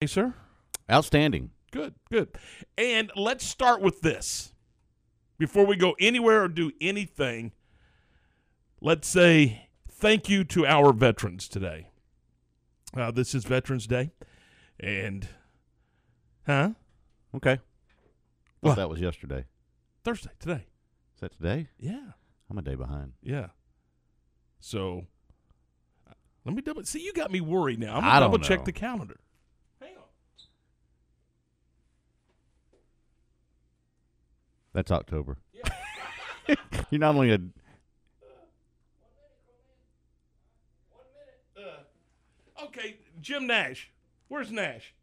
Hey, sir. Outstanding. Good, good. And let's start with this. Before we go anywhere or do anything, let's say thank you to our veterans today. This is Veterans Day. And, huh? Okay. Well, that was yesterday. Thursday, today. Is that today? Yeah. I'm a day behind. Yeah. So, let me double. See, you got me worried now. I'm going to double check the calendar. Hang on. That's October. Yeah. You're not only a. 1 minute. Okay, Jim Nash. Where's Nash?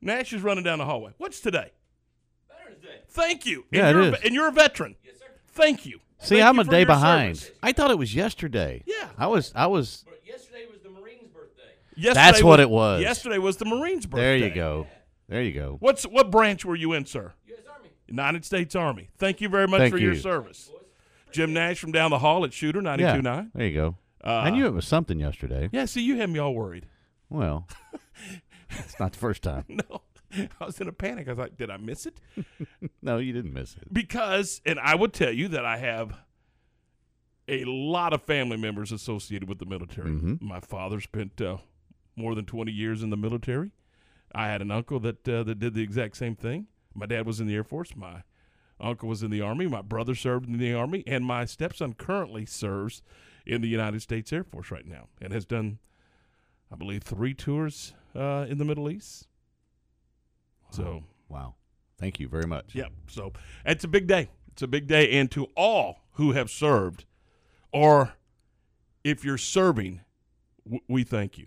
Nash is running down the hallway. What's today? Veterans Day. Thank you. Yeah, and, it is. And you're a veteran. Yes, sir. Thank you. See, I'm a day behind. Service. I thought it was yesterday. Yeah. I was. But yesterday was the Marines' birthday. That's what it was. Yesterday was the Marines' birthday. There you go. Yeah. There you go. What branch were you in, sir? U.S. Army. United States Army. Thank you very much for your service. You, Jim Nash from down the hall at Shooter 92.9. Yeah, there you go. I knew it was something yesterday. Yeah, see, you had me all worried. Well, it's not the first time. No. I was in a panic. I was like, did I miss it? No, you didn't miss it. Because, and I would tell you that I have a lot of family members associated with the military. Mm-hmm. My father spent more than 20 years in the military. I had an uncle that did the exact same thing. My dad was in the Air Force. My uncle was in the Army. My brother served in the Army. And my stepson currently serves in the United States Air Force right now and has done, I believe, 3 tours in the Middle East. So wow. Thank you very much. Yep. Yeah, so it's a big day. It's a big day. And to all who have served, or if you're serving, we thank you.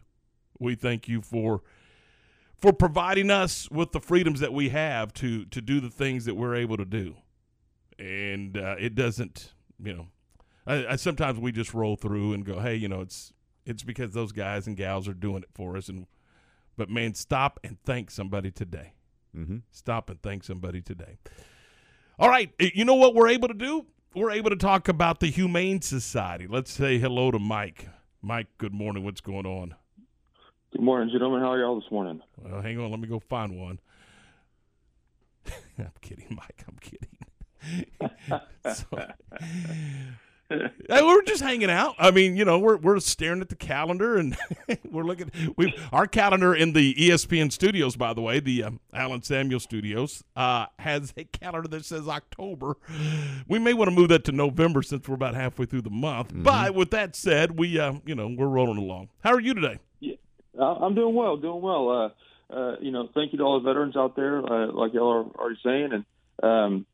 We thank you for providing us with the freedoms that we have to do the things that we're able to do. And it doesn't, you know, I sometimes we just roll through and go, hey, you know, it's because those guys and gals are doing it for us. But, man, stop and thank somebody today. Mm-hmm. Stop and thank somebody today. All right, you know what we're able to do? We're able to talk about the Humane Society. Let's say hello to Mike. Mike, good morning. What's going on? Good morning, gentlemen. How are y'all this morning? Well, hang on. Let me go find one. I'm kidding, Mike. I'm kidding. Hey, we're just hanging out. I mean, you know, we're staring at the calendar, and we're looking. Our calendar in the ESPN Studios, by the way, the Alan Samuel Studios, has a calendar that says October. We may want to move that to November since we're about halfway through the month. Mm-hmm. But with that said, we, you know, we're rolling along. How are you today? Yeah, I'm doing well, doing well. You know, thank you to all the veterans out there, like y'all are already saying, and.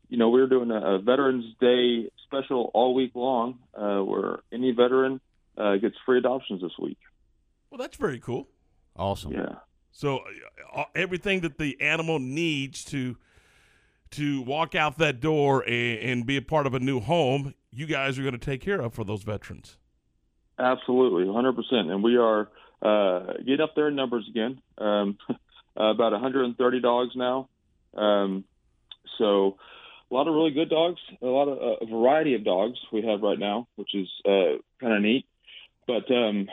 You know, we're doing a Veterans Day special all week long where any veteran gets free adoptions this week. Well, that's very cool. Awesome. Yeah. So everything that the animal needs to walk out that door and be a part of a new home, you guys are going to take care of for those veterans. Absolutely, 100%. And we are getting up there in numbers again, about 130 dogs now. So a lot of really good dogs, a lot of a variety of dogs we have right now, which is kind of neat. But, you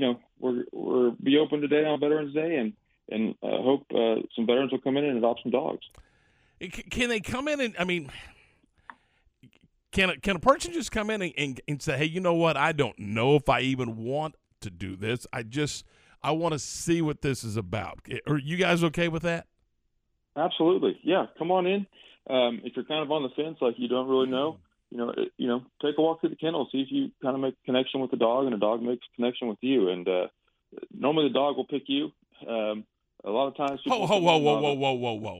know, we're be open today on Veterans Day and hope some veterans will come in and adopt some dogs. Can they come in and, I mean, can a person just come in and say, hey, you know what, I don't know if I even want to do this. I want to see what this is about. Are you guys okay with that? Absolutely. Yeah. Come on in. If you're kind of on the fence, like you don't really know, you know, take a walk through the kennel, see if you kind of make a connection with the dog and the dog makes a connection with you. And normally the dog will pick you. A lot of times. Whoa.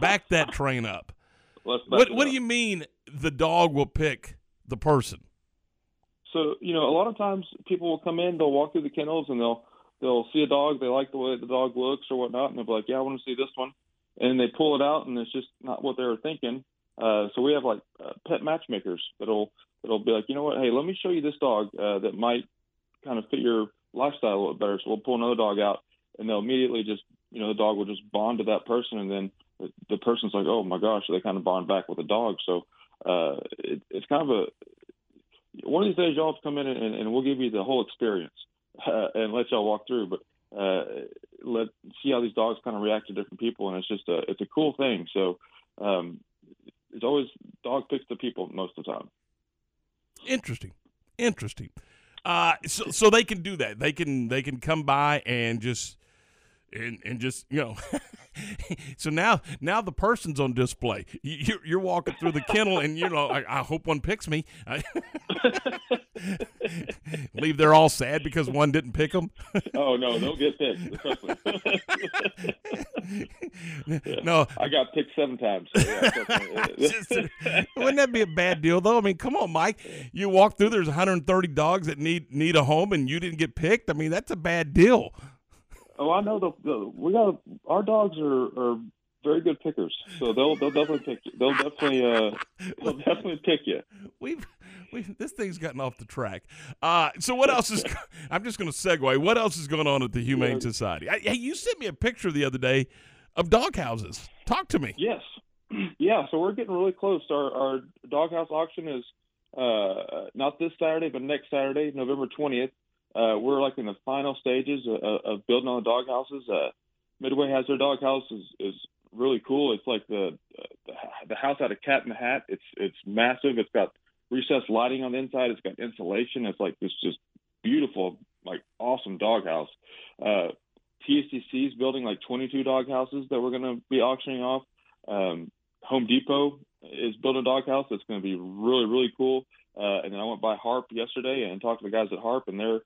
Back that train up. What do you mean the dog will pick the person? So, you know, a lot of times people will come in, they'll walk through the kennels and they'll see a dog. They like the way the dog looks or whatnot. And they'll be like, yeah, I want to see this one. And they pull it out, and it's just not what they were thinking. So we have, like, pet matchmakers that'll be like, you know what, hey, let me show you this dog that might kind of fit your lifestyle a little better. So we'll pull another dog out, and they'll immediately just, you know, the dog will just bond to that person, and then the person's like, oh, my gosh, so they kind of bond back with the dog. So it's kind of one of these days y'all have to come in, and we'll give you the whole experience and let y'all walk through. But let see how these dogs kind of react to different people, and it's just it's a cool thing. So it's always dog picks the people most of the time. Interesting. So they can do that. They can come by and just you know. So now the person's on display. You're walking through the kennel, and you know I hope one picks me. Leave there all sad because one didn't pick them. Oh no, they'll get picked. Trust me. No, I got picked 7 times. So yeah, wouldn't that be a bad deal though? I mean, come on, Mike. You walk through. There's 130 dogs that need a home, and you didn't get picked. I mean, that's a bad deal. Oh, I know our dogs are very good pickers, so they'll definitely pick you. They'll definitely pick you. This thing's gotten off the track. So what else is? I'm just going to segue. What else is going on at the Humane Society? Hey, you sent me a picture the other day of dog houses. Talk to me. Yes, yeah. So we're getting really close. Our dog house auction is not this Saturday, but next Saturday, November 20th. We're like in the final stages of building on the dog houses. Midway has their dog house is really cool. It's like the house out of Cat in the Hat. It's massive. It's got recessed lighting on the inside. It's got insulation. It's like this just beautiful, like awesome dog house. TSCC is building like 22 dog houses that we're going to be auctioning off. Home Depot is building a dog house that's going to be really, really cool. And then I went by Harp yesterday and talked to the guys at Harp, and they're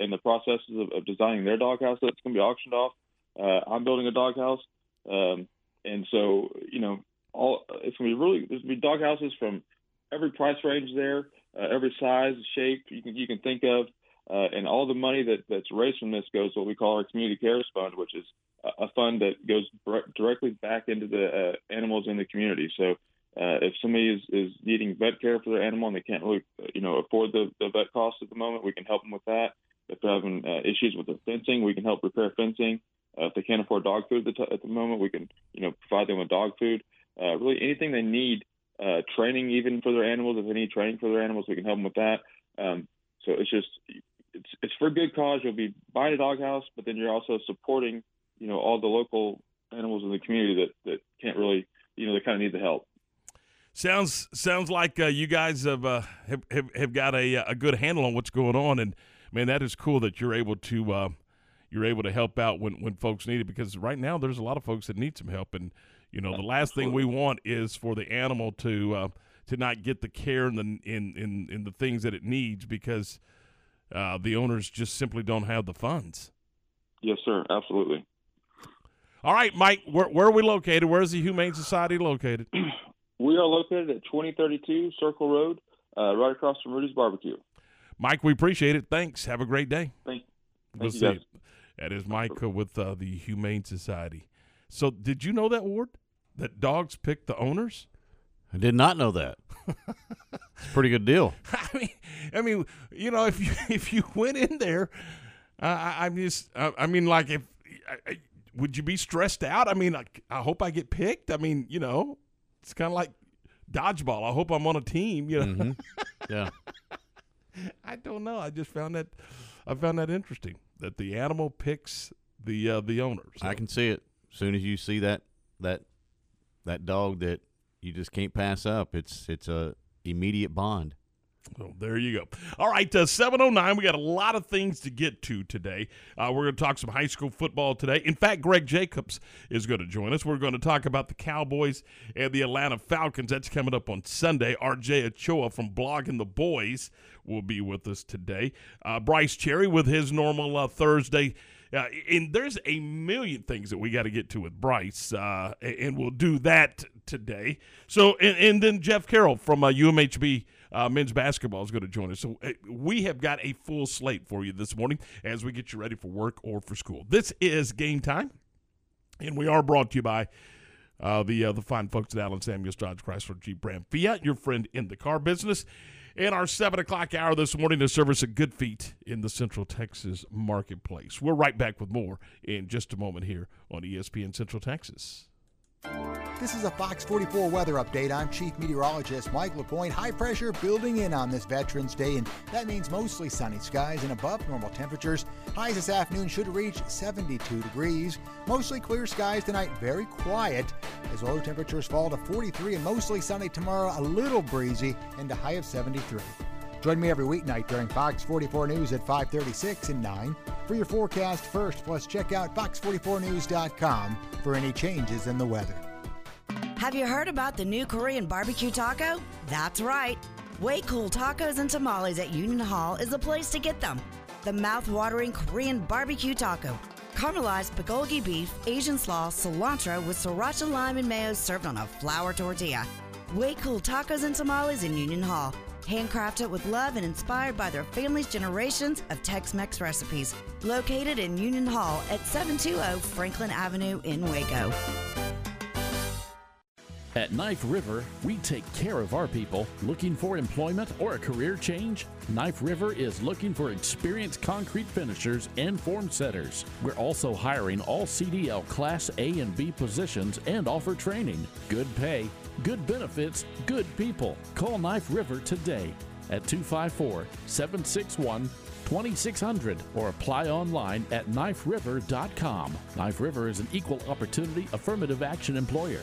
in the process of designing their doghouse that's going to be auctioned off. I'm building a doghouse, and so you know, it's going to be really. There's going to be doghouses from every price range there, every size, shape you can think of, and all the money that's raised from this goes to what we call our community cares fund, which is a fund that goes directly back into the animals in the community. So. If somebody is needing vet care for their animal and they can't really, afford the vet costs at the moment, we can help them with that. If they're having issues with the fencing, we can help repair fencing. If they can't afford dog food at the moment, we can, provide them with dog food. Really anything they need, training even for their animals. If they need training for their animals, we can help them with that. So it's just it's for good cause. You'll be buying a doghouse, but then you're also supporting, all the local animals in the community that can't really, they kind of need the help. Sounds like you guys have got a good handle on what's going on, and man, that is cool that you're able to help out when folks need it, because right now there's a lot of folks that need some help, and the last thing we want is for the animal to not get the care and the things that it needs because the owners just simply don't have the funds. Yes, sir, absolutely. All right, Mike, where are we located? Where is the Humane Society located? We are located at 2032 Circle Road, right across from Rudy's Barbecue. Mike, we appreciate it. Thanks. Have a great day. Thank you. Guys. That is Mike with the Humane Society. So, did you know that, Ward? That dogs pick the owners? I did not know that. It's a pretty good deal. I mean, if you went in there, would you be stressed out? I mean, I hope I get picked. I mean, It's kind of like dodgeball. I hope I'm on a team, Mm-hmm. Yeah. I don't know. I just found that interesting that the animal picks the owner. So. I can see it. As soon as you see that dog that you just can't pass up, it's a immediate bond. So there you go. All right, 7:09. We got a lot of things to get to today. We're going to talk some high school football today. In fact, Greg Jacobs is going to join us. We're going to talk about the Cowboys and the Atlanta Falcons. That's coming up on Sunday. RJ Ochoa from Blogging the Boys will be with us today. Bryce Cherry with his normal Thursday. And there's a million things that we got to get to with Bryce, and we'll do that today. So, and then Jeff Carroll from UMHB. Men's basketball is going to join us. So we have got a full slate for you this morning as we get you ready for work or for school. This is Game Time, and we are brought to you by the fine folks at Alan Samuel Studios, Chrysler Jeep Ram Fiat, your friend in the car business. In our 7 o'clock hour this morning to service a good feat in the Central Texas marketplace. We're right back with more in just a moment here on ESPN Central Texas. This is a Fox 44 weather update. I'm Chief Meteorologist Mike LaPointe. High pressure building in on this Veterans Day, and that means mostly sunny skies and above normal temperatures. Highs this afternoon should reach 72 degrees. Mostly clear skies tonight, very quiet, as low temperatures fall to 43 and mostly sunny tomorrow, a little breezy, and a high of 73. Join me every weeknight during Fox 44 News at 5:36 and 9 for your forecast first, plus check out fox44news.com for any changes in the weather. Have you heard about the new Korean barbecue taco? That's right. Way Cool Tacos and Tamales at Union Hall is the place to get them. The mouth-watering Korean barbecue taco. Caramelized bulgogi beef, Asian slaw, cilantro with sriracha lime and mayo served on a flour tortilla. Way Cool Tacos and Tamales in Union Hall. Handcrafted with love and inspired by their family's generations of Tex-Mex recipes. Located in Union Hall at 720 Franklin Avenue in Waco. At Knife River, we take care of our people. Looking for employment or a career change? Knife River is looking for experienced concrete finishers and form setters. We're also hiring all CDL Class A and B positions and offer training. Good pay, good benefits, good people. Call Knife River today at 254-761-2600 or apply online at kniferiver.com. Knife River is an equal opportunity affirmative action employer.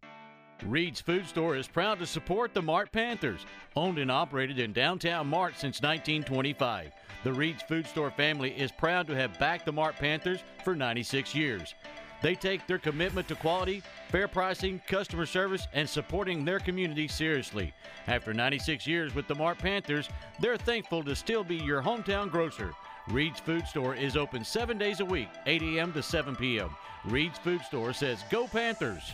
Reed's Food Store is proud to support the Mart Panthers, owned and operated in downtown Mart since 1925. The Reed's Food Store family is proud to have backed the Mart Panthers for 96 years. They take their commitment to quality, fair pricing, customer service, and supporting their community seriously. After 96 years with the Mart Panthers, they're thankful to still be your hometown grocer. Reed's Food Store is open 7 days a week, 8 a.m. to 7 p.m. Reed's Food Store says, "Go Panthers!"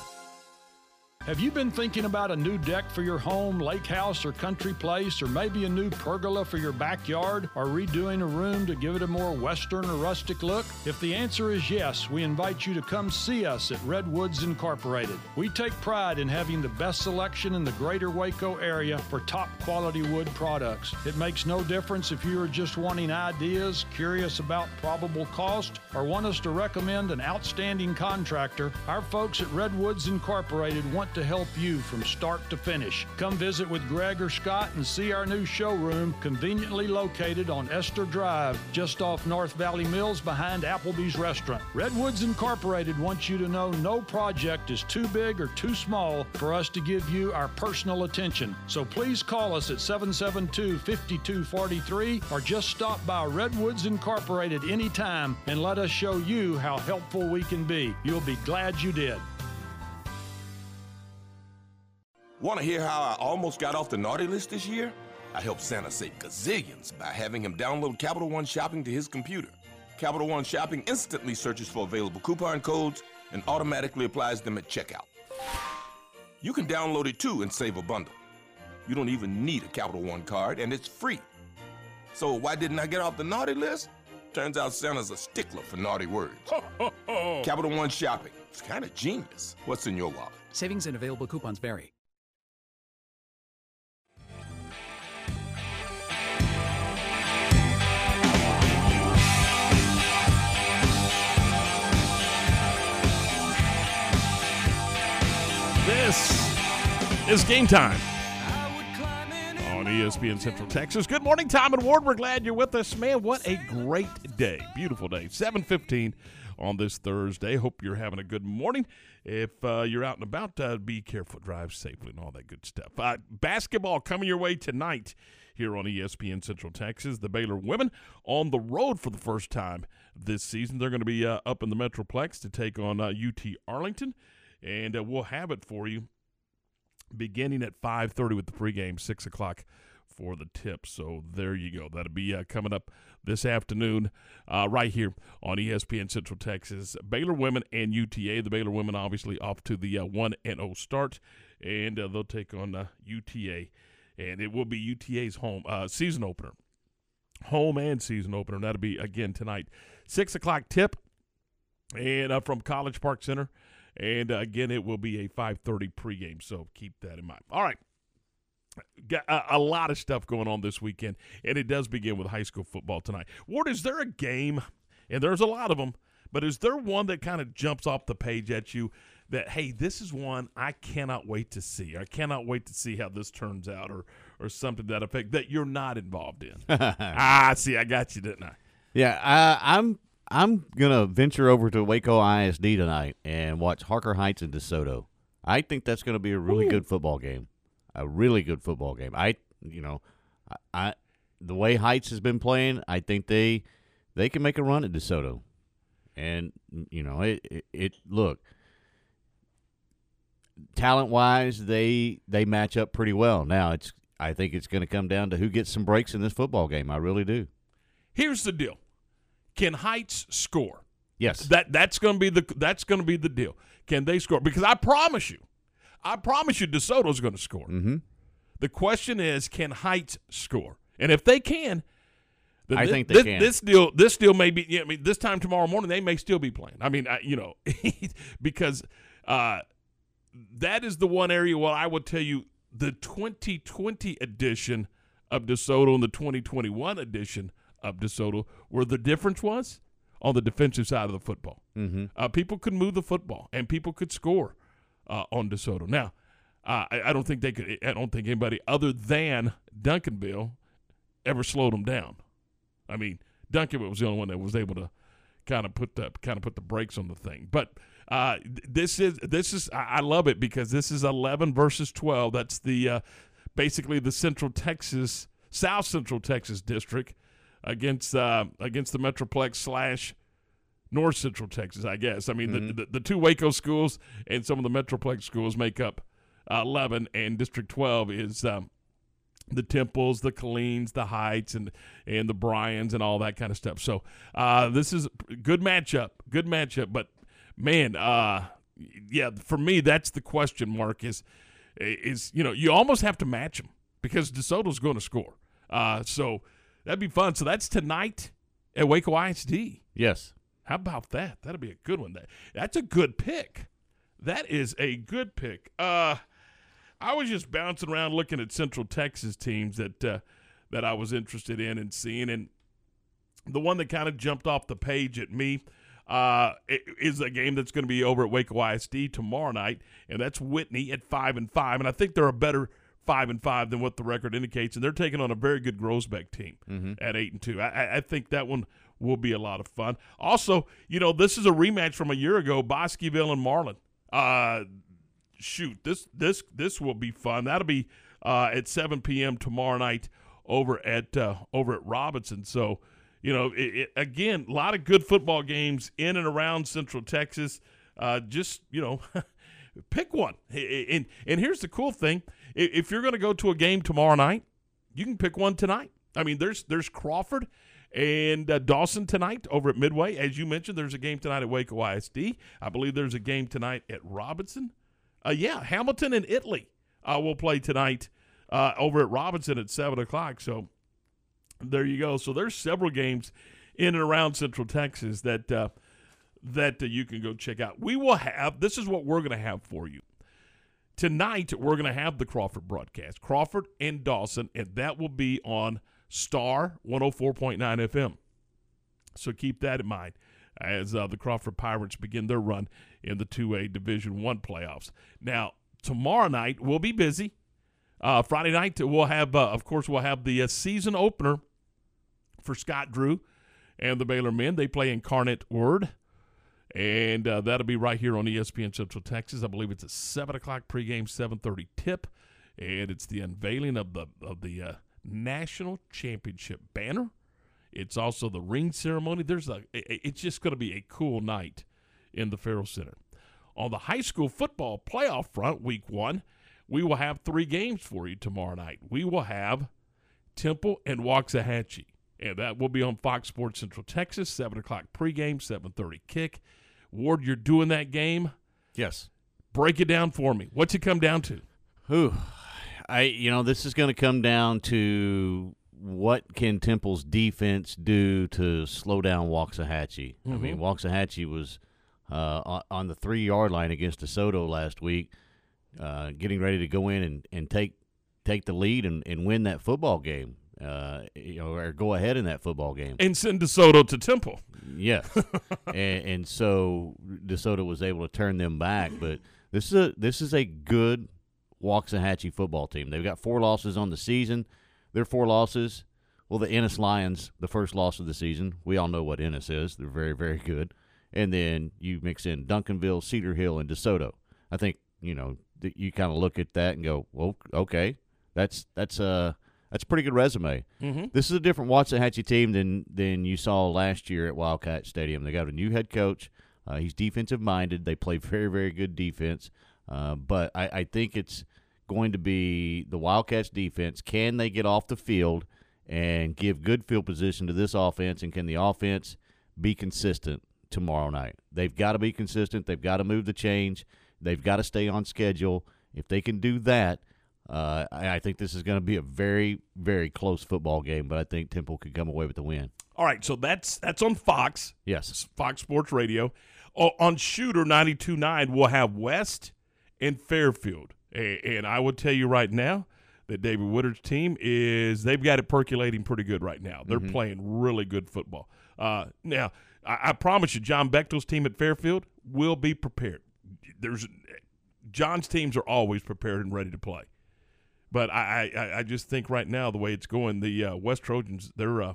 Have you been thinking about a new deck for your home, lake house, or country place, or maybe a new pergola for your backyard, or redoing a room to give it a more Western or rustic look? If the answer is yes, we invite you to come see us at Redwoods Incorporated. We take pride in having the best selection in the greater Waco area for top quality wood products. It makes no difference if you are just wanting ideas, curious about probable cost, or want us to recommend an outstanding contractor. Our folks at Redwoods Incorporated want to help you from start to finish. Come visit with Greg or Scott and see our new showroom, conveniently located on Esther Drive, just off North Valley Mills behind Applebee's Restaurant. Redwoods Incorporated wants you to know no project is too big or too small for us to give you our personal attention. So please call us at 772-5243 or just stop by Redwoods Incorporated anytime and let us show you how helpful we can be. You'll be glad you did. Want to hear how I almost got off the naughty list this year? I helped Santa save gazillions by having him download Capital One Shopping to his computer. Capital One Shopping instantly searches for available coupon codes and automatically applies them at checkout. You can download it too and save a bundle. You don't even need a Capital One card, and it's free. So why didn't I get off the naughty list? Turns out Santa's a stickler for naughty words. Ho, ho, ho. Capital One Shopping. It's kind of genius. What's in your wallet? Savings and available coupons vary. This is Game Time on ESPN Central Texas. Good morning, Tom and Ward. We're glad you're with us. Man, what a great day. Beautiful day. 7:15 on this Thursday. Hope you're having a good morning. If you're out and about, be careful, drive safely, and all that good stuff. Basketball coming your way tonight here on ESPN Central Texas. The Baylor women on the road for the first time this season. They're going to be up in the Metroplex to take on UT Arlington, and we'll have it for you beginning at 5:30 with the pregame, 6 o'clock for the tip. So there you go. That'll be coming up this afternoon right here on ESPN Central Texas. Baylor women and UTA. The Baylor women obviously off to the 1-0 start, and they'll take on UTA. And it will be UTA's home season opener. Home and season opener. And that'll be, again, tonight. 6 o'clock tip, and from College Park Center. And, again, it will be a 5:30 pregame, so keep that in mind. All right. Got a lot of stuff going on this weekend, and it does begin with high school football tonight. Ward, is there a game, and there's a lot of them, but is there one that kind of jumps off the page at you that, hey, this is one I cannot wait to see. I cannot wait to see how this turns out, or something to that effect that you're not involved in? Ah, see, I got you, didn't I? Yeah, I'm going to venture over to Waco ISD tonight and watch Harker Heights and DeSoto. I think that's going to be a really good football game. A really good football game. I the way Heights has been playing, I think they can make a run at DeSoto. And, you know, it look, talent-wise, they match up pretty well. Now, I think it's going to come down to who gets some breaks in this football game. I really do. Here's the deal. Can Heights score? Yes. That's going to be the deal. Can they score? Because I promise you DeSoto's going to score. Mm-hmm. The question is, can Heights score? And if they can, then I think they can. This deal may be. I mean, this time tomorrow morning they may still be playing. I mean, because that is the one area where I would tell you the 2020 edition of DeSoto and the 2021 edition of DeSoto, where the difference was on the defensive side of the football. Mm-hmm. People could move the football and people could score on DeSoto. Now, I don't think they could. I don't think anybody other than Duncanville ever slowed them down. I mean, Duncanville was the only one that was able to kind of put the brakes on the thing. But this is I love it because this is 11 versus 12. That's the basically the South Central Texas district against the Metroplex / North Central Texas, I guess. I mean, mm-hmm. the two Waco schools and some of the Metroplex schools make up 11, and District 12 is the Temples, the Colleens, the Heights, and the Bryans, and all that kind of stuff. So this is a good matchup. But, man, for me, that's the question mark is, you know, you almost have to match them because DeSoto's going to score. So that'd be fun. So that's tonight at Waco ISD. Yes. How about that? That'll be a good one. That's a good pick. That is a good pick. I was just bouncing around looking at Central Texas teams that I was interested in and seeing, and the one that kind of jumped off the page at me is a game that's going to be over at Waco ISD tomorrow night, and that's Whitney at 5-5, and I think they're a better 5-5 than what the record indicates, and they're taking on a very good Grosbeck team mm-hmm. at 8-2. I think that one will be a lot of fun. Also, you know, this is a rematch from a year ago, Bosqueville and Marlin. This will be fun. That'll be at 7 p.m. tomorrow night over at Robinson. So, you know, again, a lot of good football games in and around Central Texas. Just, you know, pick one. And here's the cool thing. If you're going to go to a game tomorrow night, you can pick one tonight. I mean, there's Crawford and Dawson tonight over at Midway. As you mentioned, there's a game tonight at Waco ISD. I believe there's a game tonight at Robinson. Hamilton and Italy will play tonight over at Robinson at 7 o'clock. So there you go. So there's several games in and around Central Texas that you can go check out. We will have – this is what we're going to have for you. Tonight we're going to have the Crawford broadcast, Crawford and Dawson, and that will be on Star 104.9 FM. So keep that in mind as the Crawford Pirates begin their run in the 2A Division I playoffs. Now, tomorrow night we'll be busy. Friday night we'll have, the season opener for Scott Drew and the Baylor men. They play Incarnate Word. And that'll be right here on ESPN Central Texas. I believe it's a 7 o'clock pregame, 7:30 tip. And it's the unveiling of the national championship banner. It's also the ring ceremony. It's just going to be a cool night in the Farrell Center. On the high school football playoff front, week one, we will have three games for you tomorrow night. We will have Temple and Waxahachie, and that will be on Fox Sports Central Texas, 7 o'clock pregame, 7:30 kick. Ward, you're doing that game? Yes. Break it down for me. What's it come down to? Ooh, this is going to come down to what can Temple's defense do to slow down Waxahachie. Mm-hmm. I mean, Waxahachie was on the 3-yard line against DeSoto last week, getting ready to go in and take the lead and win that football game, or go ahead in that football game. And send DeSoto to Temple. Yeah. and so DeSoto was able to turn them back. But this is a good Waxahachie football team. They've got 4 losses on the season. Their 4 losses, well, the Ennis Lions, the first loss of the season. We all know what Ennis is. They're very, very good. And then you mix in Duncanville, Cedar Hill, and DeSoto. I think, you kind of look at that and go, well, okay, that's a pretty good resume. Mm-hmm. This is a different Waxahachie team than you saw last year at Wildcat Stadium. They got a new head coach. He's defensive-minded. They play very, very good defense. But I think it's going to be the Wildcats defense. Can they get off the field and give good field position to this offense, and can the offense be consistent tomorrow night? They've got to be consistent. They've got to move the change. They've got to stay on schedule. If they can do that, I think this is going to be a very, very close football game, but I think Temple could come away with the win. All right, so that's on Fox. Yes. Fox Sports Radio. On Shooter 92.9, we'll have West and Fairfield. And I will tell you right now that David Woodard's team they've got it percolating pretty good right now. They're mm-hmm. playing really good football. Now, I promise you, John Bechtel's team at Fairfield will be prepared. John's teams are always prepared and ready to play. But I just think right now the way it's going, the West Trojans, they're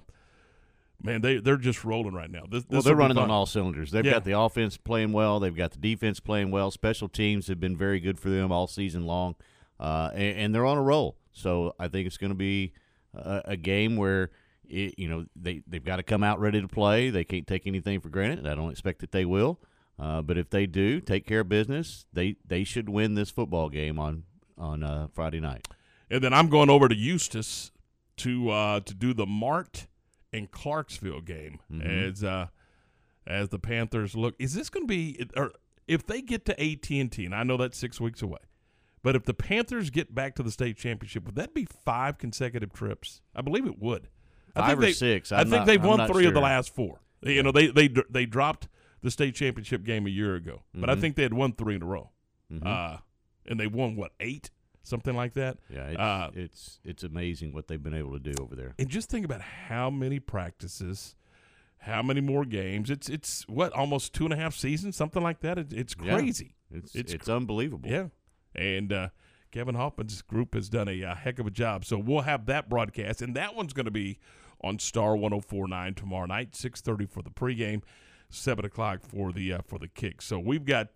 they're just rolling right now. They're running on all cylinders. They've got the offense playing well. They've got the defense playing well. Special teams have been very good for them all season long, and they're on a roll. So I think it's going to be a game where they've got to come out ready to play. They can't take anything for granted, and I don't expect that they will. But if they do take care of business, they should win this football game on Friday night. And then I'm going over to Eustis to do the Mart and Clarksville game mm-hmm. as the Panthers look. Is this going to be – or if they get to AT&T, and I know that's 6 weeks away, but if the Panthers get back to the state championship, would that be 5 consecutive trips? I believe it would. Five or six. I think they've won 3 of the last 4. You know, they dropped the state championship game a year ago, but mm-hmm. I think they had won 3 in a row. Mm-hmm. And they won, 8? Something like that. Yeah, it's amazing what they've been able to do over there. And just think about how many practices, how many more games. It's what, almost 2.5 seasons, something like that. It's crazy. Yeah. It's unbelievable. Yeah, and Kevin Hoffman's group has done a heck of a job. So we'll have that broadcast, and that one's going to be on Star 104.9 tomorrow night, 6:30 for the pregame, 7 o'clock for the kick. So we've got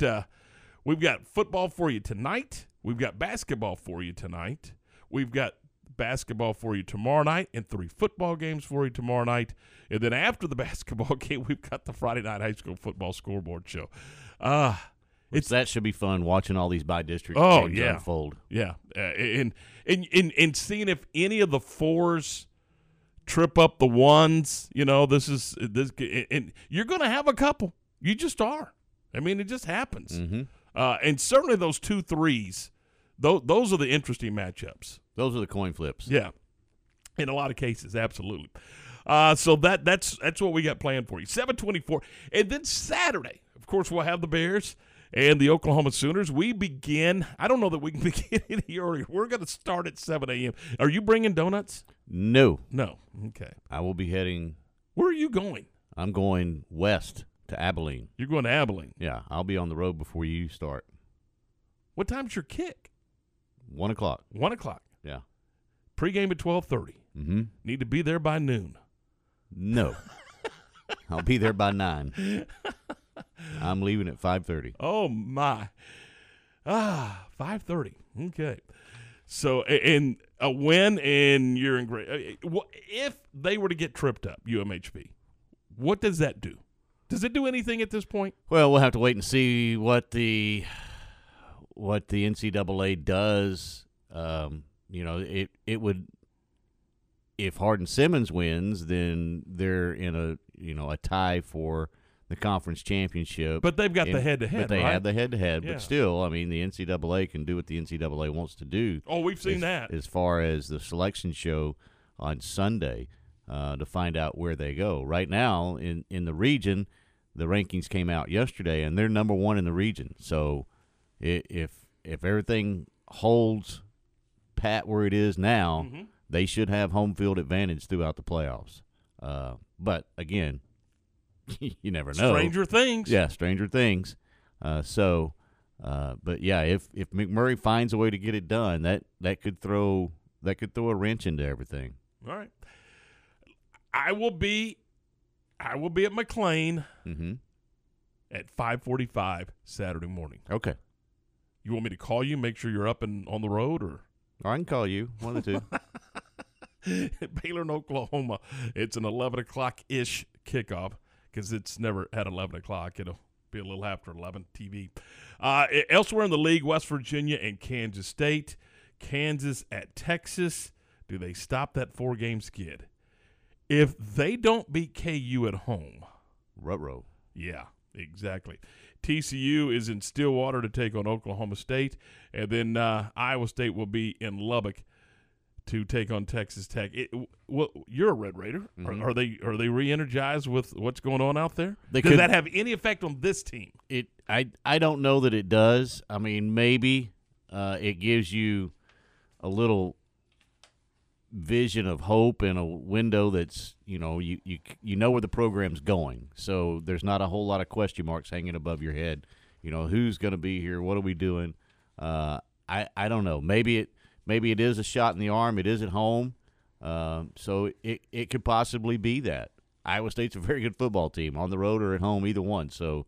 football for you tonight. We've got basketball for you tonight. We've got basketball for you tomorrow night and 3 football games for you tomorrow night. And then after the basketball game, we've got the Friday Night High School Football Scoreboard Show. That should be fun, watching all these by-district games unfold. Yeah. And seeing if any of the 4s trip up the 1s. And you're going to have a couple. You just are. I mean, it just happens. Mm-hmm. And certainly those 2 3s, those are the interesting matchups. Those are the coin flips. Yeah, in a lot of cases, absolutely. So that's what we got planned for you. 7:24, and then Saturday, of course, we'll have the Bears and the Oklahoma Sooners. We begin. I don't know that we can begin any earlier. We're going to start at 7 a.m. Are you bringing donuts? No. Okay. I will be heading. Where are you going? I'm going west. To Abilene. You're going to Abilene? Yeah, I'll be on the road before you start. What time's your kick? 1 o'clock. 1 o'clock? Yeah. Pre-game at 12:30. Mm-hmm. Need to be there by noon. No. I'll be there by 9. I'm leaving at 5:30. Oh, my. 5:30. Okay. So, and a win, and you're in great. If they were to get tripped up, UMHB, what does that do? Does it do anything at this point? Well, we'll have to wait and see what the NCAA does. You know, it would, if Hardin-Simmons wins, then they're in a tie for the conference championship. But they've got the head-to-head, but they have the head-to-head. Yeah. But still, I mean, the NCAA can do what the NCAA wants to do. Oh, we've seen that. As far as the selection show on Sunday to find out where they go. Right now, in the region, the rankings came out yesterday, and they're number one in the region. So if everything holds pat where it is now, mm-hmm. they should have home field advantage throughout the playoffs. But, again, you never know. Stranger things. Yeah, stranger things. But yeah, if McMurray finds a way to get it done, that could throw a wrench into everything. All right. I will be at McLean mm-hmm. at 5:45 Saturday morning. Okay. You want me to call you, make sure you're up and on the road, or I can call you, one of the two. Baylor and Oklahoma. It's an 11:00-ish kickoff, because it's never at 11 o'clock. It'll be a little after 11 TV. Elsewhere in the league, West Virginia and Kansas State. Kansas at Texas. Do they stop that four-game skid? If they don't beat KU at home. Ruh-roh. Yeah, exactly. TCU is in Stillwater to take on Oklahoma State. And then Iowa State will be in Lubbock to take on Texas Tech. You're a Red Raider. Mm-hmm. Are they re-energized with what's going on out there? Does that have any effect on this team? I don't know that it does. I mean, maybe it gives you a little vision of hope in a window that's, you know where the program's going. So there's not a whole lot of question marks hanging above your head. You know, who's going to be here? What are we doing? I don't know. Maybe it is a shot in the arm. It is at home. So it could possibly be that. Iowa State's a very good football team, on the road or at home, either one. So,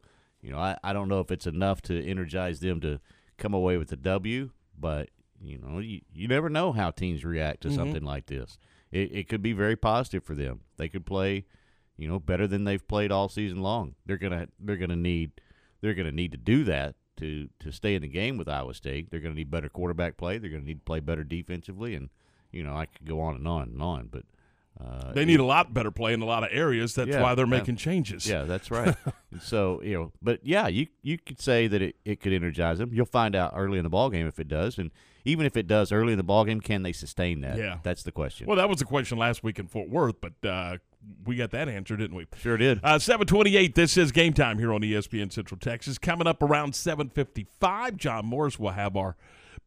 I don't know if it's enough to energize them to come away with a W, but, you never know how teams react to mm-hmm. something like this. It could be very positive for them. They could play, better than they've played all season long. They're gonna need to do that. To stay in the game with Iowa State, they're going to need better quarterback play. They're going to need to play better defensively, and I could go on and on and on. But they need a lot better play in a lot of areas. That's why they're making changes. Yeah, that's right. So but yeah, you could say that it could energize them. You'll find out early in the ballgame if it does, and even if it does early in the ballgame, can they sustain that? Yeah, that's the question. Well, that was the question last week in Fort Worth, but. We got that answer, didn't we? Sure did. 7:28, this is Game Time here on ESPN Central Texas. Coming up around 7:55, John Morris will have our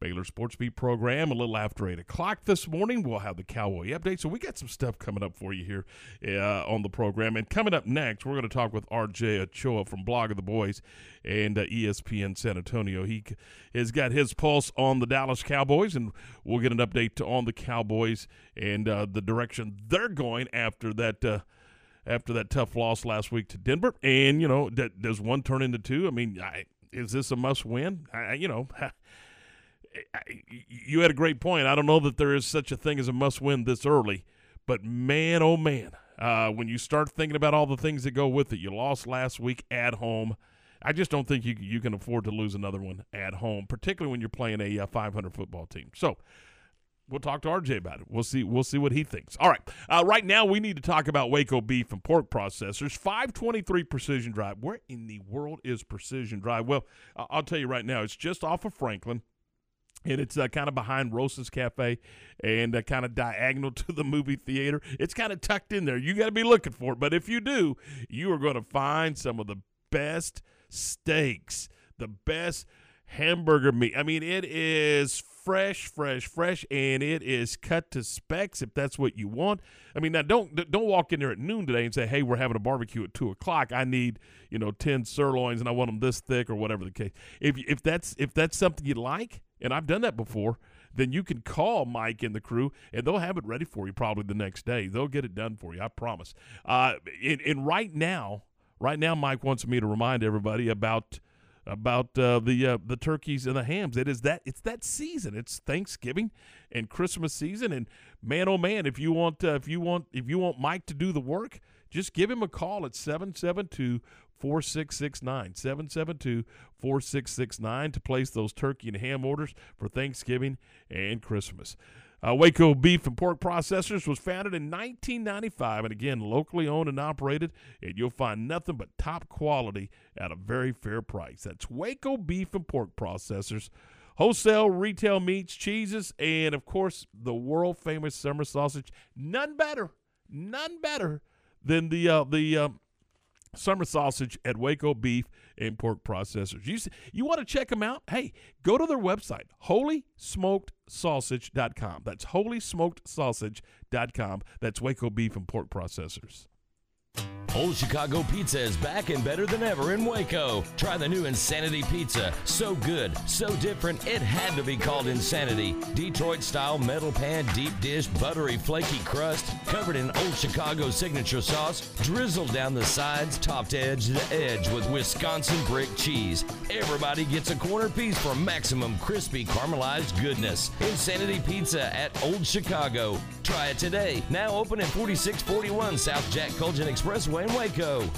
Baylor Sports Beat program a little after 8 o'clock this morning. We'll have the Cowboy Update. So we got some stuff coming up for you here on the program. And coming up next, we're going to talk with RJ Ochoa from Blogging the Boys and ESPN San Antonio. He has got his pulse on the Dallas Cowboys, and we'll get an update on the Cowboys and the direction they're going after that tough loss last week to Denver. And, does one turn into two? I mean, is this a must-win? You had a great point. I don't know that there is such a thing as a must-win this early, but man, oh man, when you start thinking about all the things that go with it, you lost last week at home. I just don't think you can afford to lose another one at home, particularly when you're playing a 500 football team. So we'll talk to RJ about it. We'll see what he thinks. All right. Right now we need to talk about Waco Beef and Pork Processors. 523 Precision Drive. Where in the world is Precision Drive? Well, I'll tell you right now, it's just off of Franklin. And it's kind of behind Rosa's Cafe and kind of diagonal to the movie theater. It's kind of tucked in there. You got to be looking for it. But if you do, you are going to find some of the best steaks, the best hamburger meat. I mean, it is fresh, and it is cut to specs if that's what you want. I mean, now don't walk in there at noon today and say, hey, we're having a barbecue at 2 o'clock. I need, 10 sirloins, and I want them this thick or whatever the case. If that's something you like, and I've done that before, then you can call Mike and the crew, and they'll have it ready for you probably the next day. They'll get it done for you, I promise. And right now, Right now, Mike wants me to remind everybody about the turkeys and the hams. It's that season. It's Thanksgiving and Christmas season. And man, oh man, if you want Mike to do the work, just give him a call at 772-4669, 772-4669 to place those turkey and ham orders for Thanksgiving and Christmas. Waco Beef and Pork Processors was founded in 1995, and again, locally owned and operated, and you'll find nothing but top quality at a very fair price. That's Waco Beef and Pork Processors. Wholesale, retail meats, cheeses, and, of course, the world-famous summer sausage. None better than the summer sausage at Waco Beef and Pork Processors. You want to check them out? Hey, go to their website, holysmokedsausage.com. That's holysmokedsausage.com. That's Waco Beef and Pork Processors. Old Chicago Pizza is back and better than ever in Waco. Try the new Insanity Pizza. So good, so different, it had to be called Insanity. Detroit-style metal pan, deep dish, buttery, flaky crust, covered in Old Chicago signature sauce, drizzled down the sides, topped edge to edge with Wisconsin brick cheese. Everybody gets a corner piece for maximum crispy, caramelized goodness. Insanity Pizza at Old Chicago. Try it today. Now open at 4641 South Jack Colgin Expressway in Waco.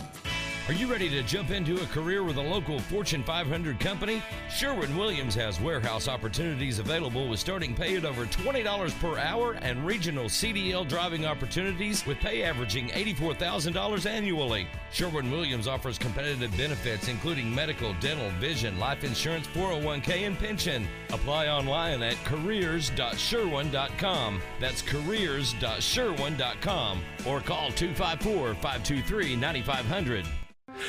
Are you ready to jump into a career with a local Fortune 500 company? Sherwin-Williams has warehouse opportunities available with starting pay at over $20 per hour and regional CDL driving opportunities with pay averaging $84,000 annually. Sherwin-Williams offers competitive benefits including medical, dental, vision, life insurance, 401k, and pension. Apply online at careers.sherwin.com. That's careers.sherwin.com or call 254-523-9500.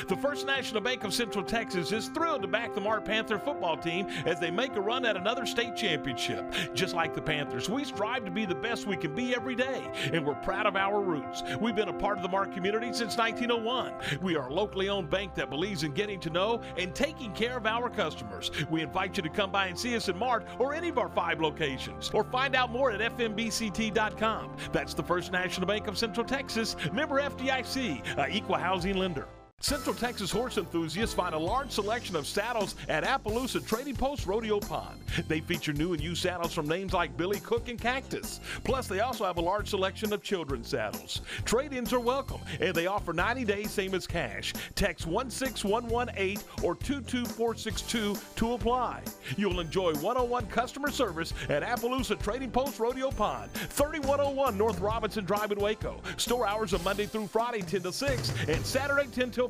The First National Bank of Central Texas is thrilled to back the Mart Panther football team as they make a run at another state championship. Just like the Panthers, we strive to be the best we can be every day, and we're proud of our roots. We've been a part of the Mart community since 1901. We are a locally owned bank that believes in getting to know and taking care of our customers. We invite you to come by and see us in Mart or any of our 5 locations, or find out more at fmbct.com. That's the First National Bank of Central Texas, member FDIC, an equal housing lender. Central Texas horse enthusiasts find a large selection of saddles at Appaloosa Trading Post Rodeo Pond. They feature new and used saddles from names like Billy Cook and Cactus. Plus, they also have a large selection of children's saddles. Trade-ins are welcome, and they offer 90 days, same as cash. Text 16118 or 22462 to apply. You'll enjoy one-on-one customer service at Appaloosa Trading Post Rodeo Pond, 3101 North Robinson Drive in Waco. Store hours are Monday through Friday, 10 to 6, and Saturday, 10 till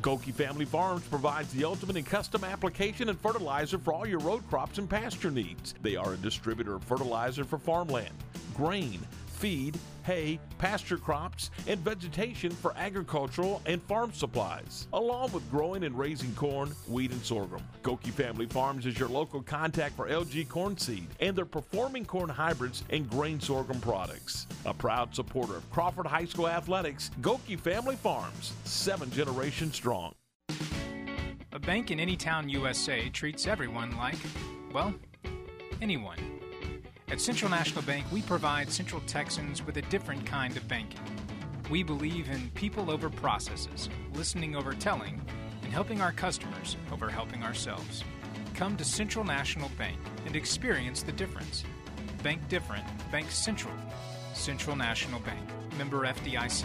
Goelke Family Farms provides the ultimate in custom application and fertilizer for all your row crops and pasture needs. They are a distributor of fertilizer for farmland, grain, feed, hay, pasture crops, and vegetation for agricultural and farm supplies, along with growing and raising corn, wheat, and sorghum. Goelke Family Farms is your local contact for LG corn seed and their performing corn hybrids and grain sorghum products. A proud supporter of Crawford High School athletics, Goelke Family Farms, 7 generations strong. A bank in any town USA treats everyone like, well, anyone. At Central National Bank, we provide Central Texans with a different kind of banking. We believe in people over processes, listening over telling, and helping our customers over helping ourselves. Come to Central National Bank and experience the difference. Bank different, bank central. Central National Bank, member FDIC.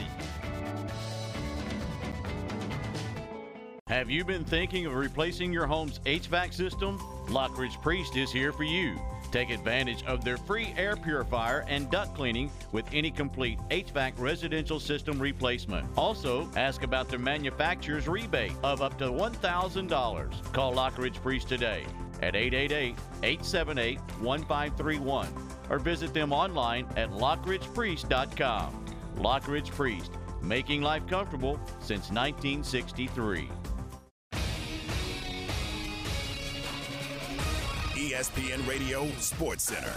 Have you been thinking of replacing your home's HVAC system? Lockridge Priest is here for you. Take advantage of their free air purifier and duct cleaning with any complete HVAC residential system replacement. Also, ask about their manufacturer's rebate of up to $1,000. Call Lockridge Priest today at 888-878-1531 or visit them online at lockridgepriest.com. Lockridge Priest, making life comfortable since 1963. ESPN Radio Sports Center.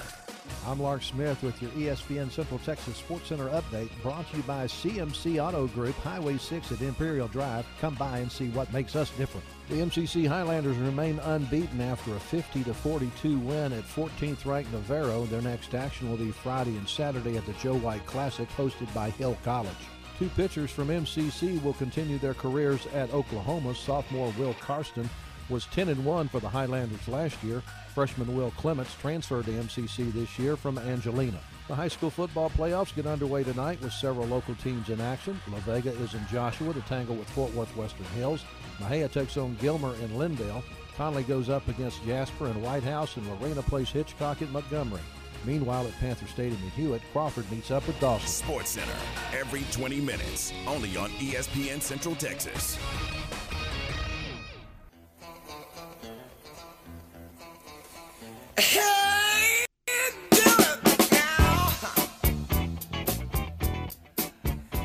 I'm Lark Smith with your ESPN Central Texas Sports Center update, brought to you by CMC Auto Group, Highway 6 at Imperial Drive. Come by and see what makes us different. The MCC Highlanders remain unbeaten after a 50-42 win at 14th-ranked Navarro. Their next action will be Friday and Saturday at the Joe White Classic, hosted by Hill College. Two pitchers from MCC will continue their careers at Oklahoma. Sophomore Will Karsten was 10-1 for the Highlanders last year. Freshman Will Clements transferred to MCC this year from Angelina. The high school football playoffs get underway tonight with several local teams in action. La Vega is in Joshua to tangle with Fort Worth Western Hills. Mahia takes on Gilmer in Lindale. Conley goes up against Jasper in White House, and Lorena plays Hitchcock at Montgomery. Meanwhile, at Panther Stadium in Hewitt, Crawford meets up with Dawson. Sports Center, every 20 minutes, only on ESPN Central Texas.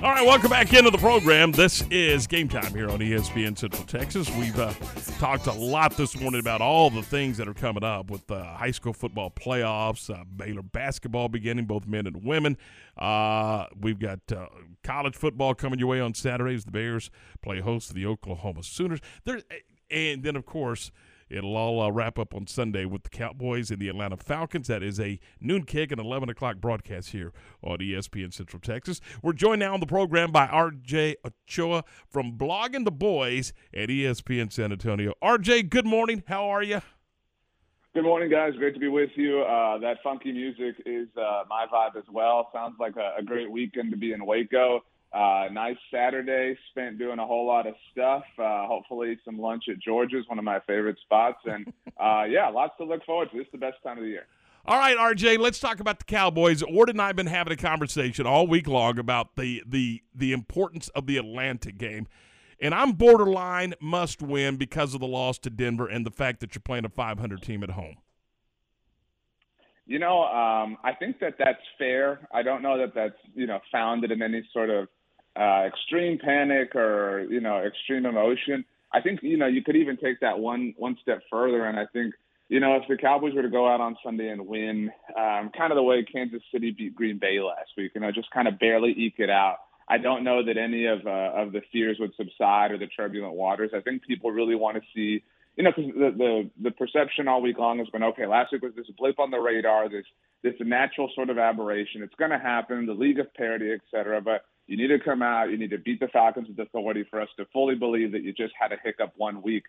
All right, welcome back into the program. This is Game Time here on ESPN Central Texas. We've talked a lot this morning about all the things that are coming up with the high school football playoffs, Baylor basketball beginning, both men and women. We've got college football coming your way on Saturdays. The Bears play host to the Oklahoma Sooners. And then, of course, it'll all wrap up on Sunday with the Cowboys and the Atlanta Falcons. That is a noon kick and 11 o'clock broadcast here on ESPN Central Texas. We're joined now on the program by RJ Ochoa from Blogging the Boys at ESPN San Antonio. RJ, good morning. How are you? Good morning, guys. Great to be with you. That funky music is my vibe as well. Sounds like a great weekend to be in Waco. Nice Saturday, spent doing a whole lot of stuff, hopefully some lunch at George's, one of my favorite spots. And, yeah, lots to look forward to. This is the best time of the year. All right, RJ, let's talk about the Cowboys. Ord and I have been having a conversation all week long about the importance of the Atlanta game. And I'm borderline must win because of the loss to Denver and the fact that you're playing a 500 team at home. You know, I think that that's fair. I don't know that that's, you know, founded in any sort of extreme panic or, you know, extreme emotion. I think, you know, you could even take that one step further. And I think, you know, if the Cowboys were to go out on Sunday and win, kind of the way Kansas City beat Green Bay last week, you know, just kind of barely eke it out, I don't know that any of the fears would subside or the turbulent waters. I think people really want to see, you know, because the perception all week long has been, okay, last week was this blip on the radar, this natural sort of aberration. It's going to happen, the League of Parity, et cetera, but you need to come out. You need to beat the Falcons with authority for us to fully believe that you just had a hiccup one week.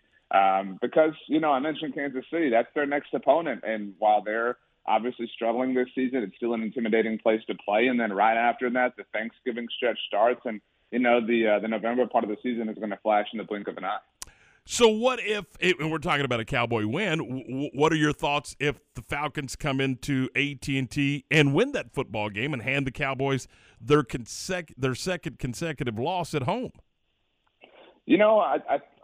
Because, you know, I mentioned Kansas City. That's their next opponent. And while they're obviously struggling this season, it's still an intimidating place to play. And then right after that, the Thanksgiving stretch starts. And, you know, the November part of the season is going to flash in the blink of an eye. So what if, and we're talking about a Cowboy win, what are your thoughts if the Falcons come into AT&T and win that football game and hand the Cowboys their second consecutive loss at home? You know, I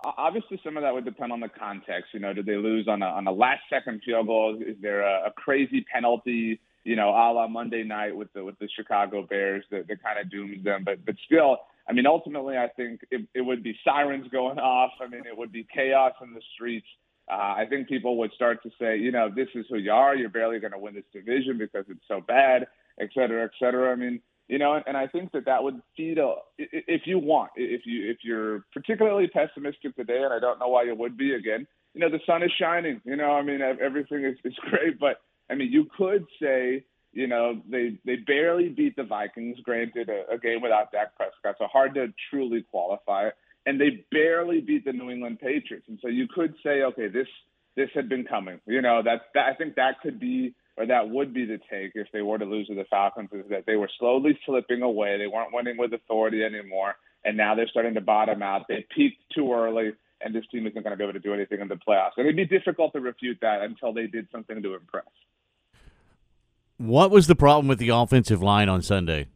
obviously some of that would depend on the context. You know, do they lose on a last-second field goal? Is there a crazy penalty, you know, a la Monday night with the Chicago Bears that kind of dooms them? But still, I mean, ultimately, I think it would be sirens going off. I mean, it would be chaos in the streets. I think people would start to say, you know, this is who you are. You're barely going to win this division because it's so bad, et cetera, et cetera. I mean, you know, and I think that would feed if you're particularly pessimistic today, and I don't know why you would be again, you know, the sun is shining. You know, I mean, everything is great. But, I mean, you could say, you know, they barely beat the Vikings, granted a game without Dak Prescott, so hard to truly qualify it. And they barely beat the New England Patriots. And so you could say, okay, this had been coming. You know, I think that could be, or that would be the take if they were to lose to the Falcons, is that they were slowly slipping away. They weren't winning with authority anymore. And now they're starting to bottom out. They peaked too early, and this team isn't going to be able to do anything in the playoffs. And it'd be difficult to refute that until they did something to impress. What was the problem with the offensive line on Sunday?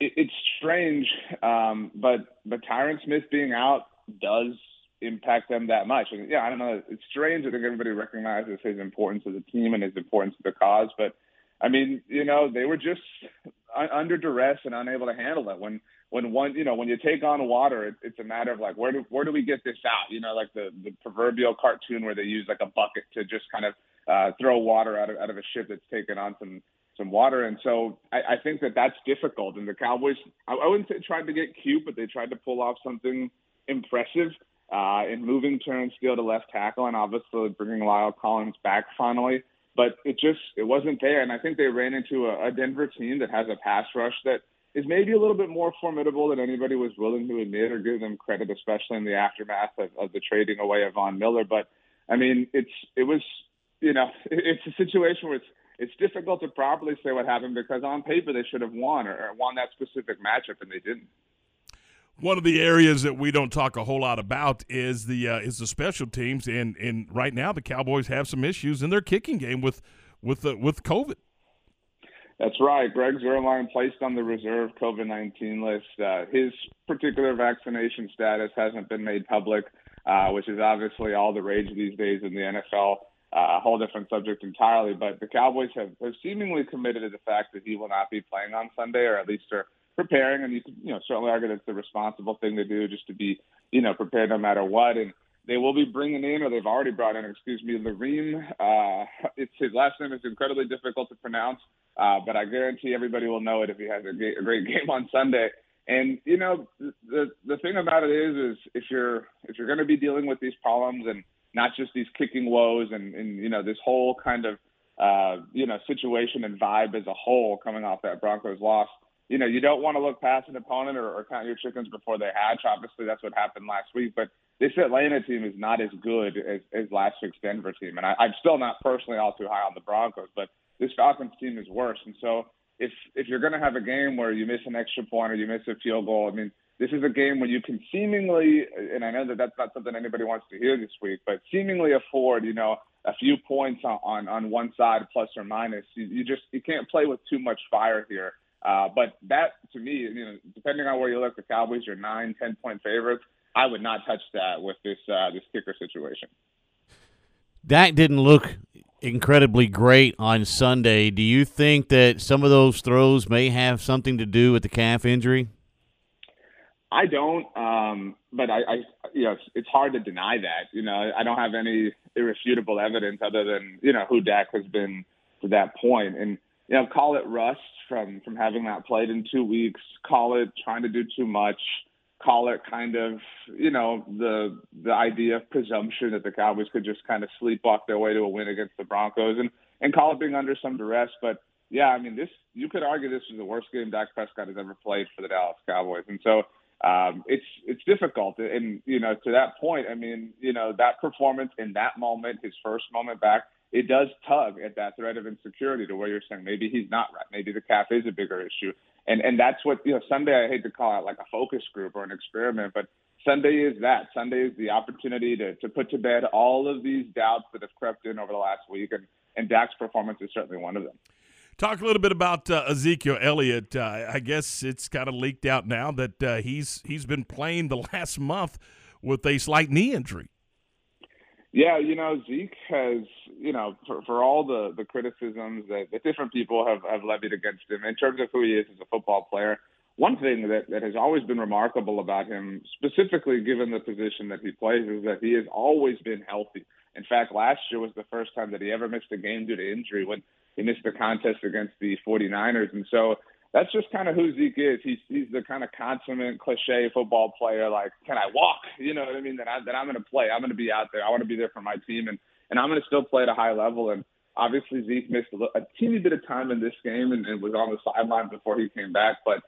It's strange, but Tyron Smith being out does impact them that much. And yeah, I don't know. It's strange. I think everybody recognizes his importance to the team and his importance to the cause. But, I mean, you know, they were just under duress and unable to handle it. When one, you know, when you take on water, it's a matter of like, where do we get this out? You know, like the proverbial cartoon where they use like a bucket to just kind of throw water out of a ship that's taken on some water. And so I think that that's difficult. And the Cowboys, I wouldn't say tried to get cute, but they tried to pull off something impressive in moving Terrence Steele to left tackle and obviously bringing Lyle Collins back finally. But it wasn't there. And I think they ran into a Denver team that has a pass rush that is maybe a little bit more formidable than anybody was willing to admit or give them credit, especially in the aftermath of the trading away of Von Miller. But, I mean, it was, you know, it's a situation where it's difficult to properly say what happened because on paper they should have won or won that specific matchup, and they didn't. One of the areas that we don't talk a whole lot about is the special teams, and right now the Cowboys have some issues in their kicking game with COVID. That's right. Greg Zuerlein placed on the reserve COVID-19 list. His particular vaccination status hasn't been made public, which is obviously all the rage these days in the NFL. A whole different subject entirely, but the Cowboys have seemingly committed to the fact that he will not be playing on Sunday, or at least are preparing. And you could, you know, certainly argue that's the responsible thing to do, just to be, you know, prepared no matter what. And they will be bringing in, or they've already brought in, Lareem. His last name is incredibly difficult to pronounce, but I guarantee everybody will know it if he has a great game on Sunday. And you know, the thing about it is if you're going to be dealing with these problems and not just these kicking woes and you know, this whole kind of, you know, situation and vibe as a whole coming off that Broncos loss, you know, you don't want to look past an opponent or count your chickens before they hatch. Obviously, that's what happened last week. But this Atlanta team is not as good as last week's Denver team. And I'm still not personally all too high on the Broncos, but this Falcons team is worse. And so if you're going to have a game where you miss an extra point or you miss a field goal, I mean, this is a game where you can seemingly, and I know that that's not something anybody wants to hear this week, but seemingly afford, you know, a few points on one side, plus or minus. You can't play with too much fire here. But that, to me, you know, depending on where you look, the Cowboys are 9-10 point favorites. I would not touch that with this kicker situation. Dak didn't look incredibly great on Sunday. Do you think that some of those throws may have something to do with the calf injury? I don't, but I, you know, it's hard to deny that. You know, I don't have any irrefutable evidence other than, you know, who Dak has been to that point. And, you know, call it rust from having not played in 2 weeks, call it trying to do too much, call it kind of, you know, the idea of presumption that the Cowboys could just kind of sleepwalk their way to a win against the Broncos, and call it being under some duress. But, yeah, I mean, you could argue this is the worst game Dak Prescott has ever played for the Dallas Cowboys. And so, it's difficult. And, you know, to that point, I mean, you know, that performance in that moment, his first moment back, it does tug at that thread of insecurity to where you're saying maybe he's not right. Maybe the calf is a bigger issue. And that's what, you know, Sunday, I hate to call it like a focus group or an experiment, but Sunday is that. Sunday is the opportunity to put to bed all of these doubts that have crept in over the last week. And Dak's performance is certainly one of them. Talk a little bit about Ezekiel Elliott. I guess it's kind of leaked out now that he's been playing the last month with a slight knee injury. Yeah, you know, Zeke has, you know, for all the criticisms that different people have levied against him in terms of who he is as a football player, one thing that has always been remarkable about him, specifically given the position that he plays, is that he has always been healthy. In fact, last year was the first time that he ever missed a game due to injury when he missed the contest against the 49ers. And so that's just kind of who Zeke is. He's the kind of consummate cliche football player. Like, can I walk? You know what I mean? That I'm going to play. I'm going to be out there. I want to be there for my team. And I'm going to still play at a high level. And obviously Zeke missed a teeny bit of time in this game and was on the sideline before he came back. But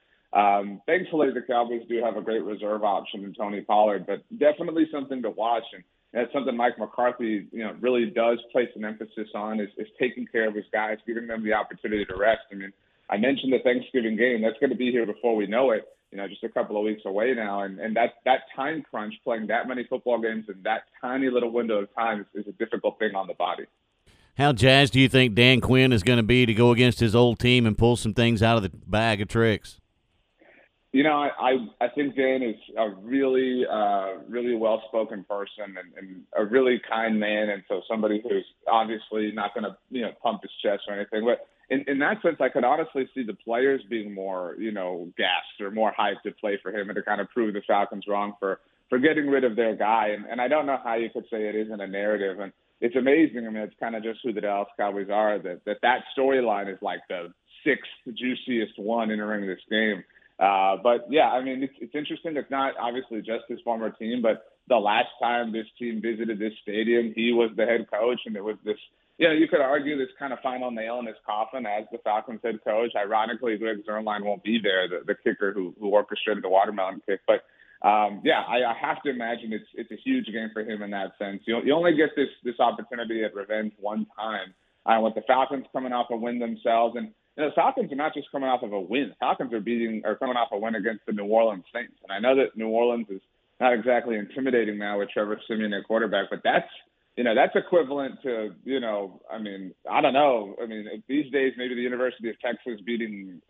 thankfully the Cowboys do have a great reserve option in Tony Pollard, but definitely something to watch. And that's something Mike McCarthy, you know, really does place an emphasis on is taking care of his guys, giving them the opportunity to rest. I mean, I mentioned the Thanksgiving game. That's going to be here before we know it, you know, just a couple of weeks away now. And that time crunch, playing that many football games in that tiny little window of time is a difficult thing on the body. How jazzed do you think Dan Quinn is going to be to go against his old team and pull some things out of the bag of tricks? You know, I think Dan is a really, really well-spoken person and a really kind man, and so somebody who's obviously not going to, you know, pump his chest or anything. But in that sense, I could honestly see the players being more, you know, gassed or more hyped to play for him and to kind of prove the Falcons wrong for getting rid of their guy. And I don't know how you could say it isn't a narrative. And it's amazing. I mean, it's kind of just who the Dallas Cowboys are, that storyline is like the sixth juiciest one entering this game. But, yeah, I mean, it's interesting. It's not obviously just his former team, but the last time this team visited this stadium, he was the head coach, and there was this, you know, you could argue this kind of final nail in his coffin as the Falcons head coach. Ironically, Greg Zuerlein won't be there, the kicker who orchestrated the watermelon kick. But, yeah, I have to imagine it's a huge game for him in that sense. You only get this opportunity at revenge one time. With the Falcons coming off a win themselves, and you know, the Falcons are not just coming off of a win. The Falcons are coming off a win against the New Orleans Saints. And I know that New Orleans is not exactly intimidating now with Trevor Siemian at quarterback, but that's equivalent to, you know, I mean, I don't know. I mean, these days, maybe the University of Texas beating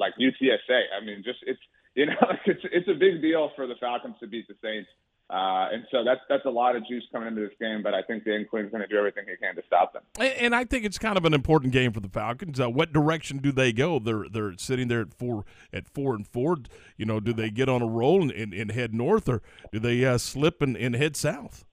like UTSA. I mean, just it's a big deal for the Falcons to beat the Saints. And so that's a lot of juice coming into this game, but I think Dan Quinn's going to do everything he can to stop them. And I think it's kind of an important game for the Falcons. What direction do they go? They're sitting there at four and four. You know, do they get on a roll and head north, or do they slip and head south?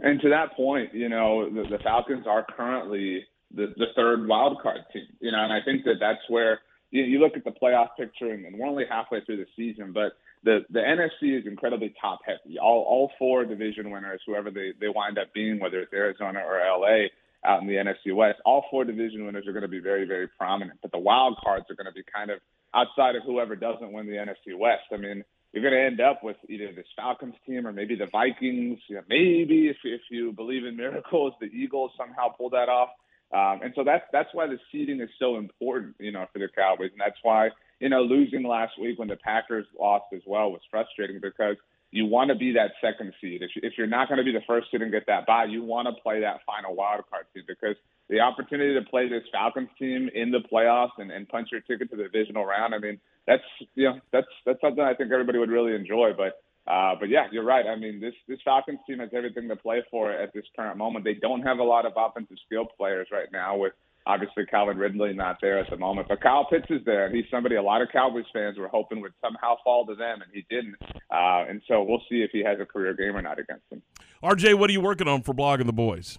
And to that point, you know, the Falcons are currently the third wild card team. You know, and I think that's where you look at the playoff picture, and we're only halfway through the season, but the NFC is incredibly top-heavy. All four division winners, whoever they wind up being, whether it's Arizona or L.A. out in the NFC West, all four division winners are going to be very, very prominent. But the wild cards are going to be kind of outside of whoever doesn't win the NFC West. I mean, you're going to end up with either this Falcons team or maybe the Vikings. You know, maybe, if you believe in miracles, the Eagles somehow pull that off. And so that's why the seeding is so important, you know, for the Cowboys. And that's why, you know, losing last week when the Packers lost as well was frustrating, because you want to be that second seed. If you're not going to be the first seed and get that bye, you want to play that final wild card seed, because the opportunity to play this Falcons team in the playoffs and punch your ticket to the divisional round, I mean, that's something I think everybody would really enjoy. But yeah, you're right. I mean, this Falcons team has everything to play for at this current moment. They don't have a lot of offensive skill players right now, with obviously Calvin Ridley not there at the moment, but Kyle Pitts is there, and he's somebody a lot of Cowboys fans were hoping would somehow fall to them, and he didn't. And so we'll see if he has a career game or not against them. RJ, what are you working on for Blogging the Boys?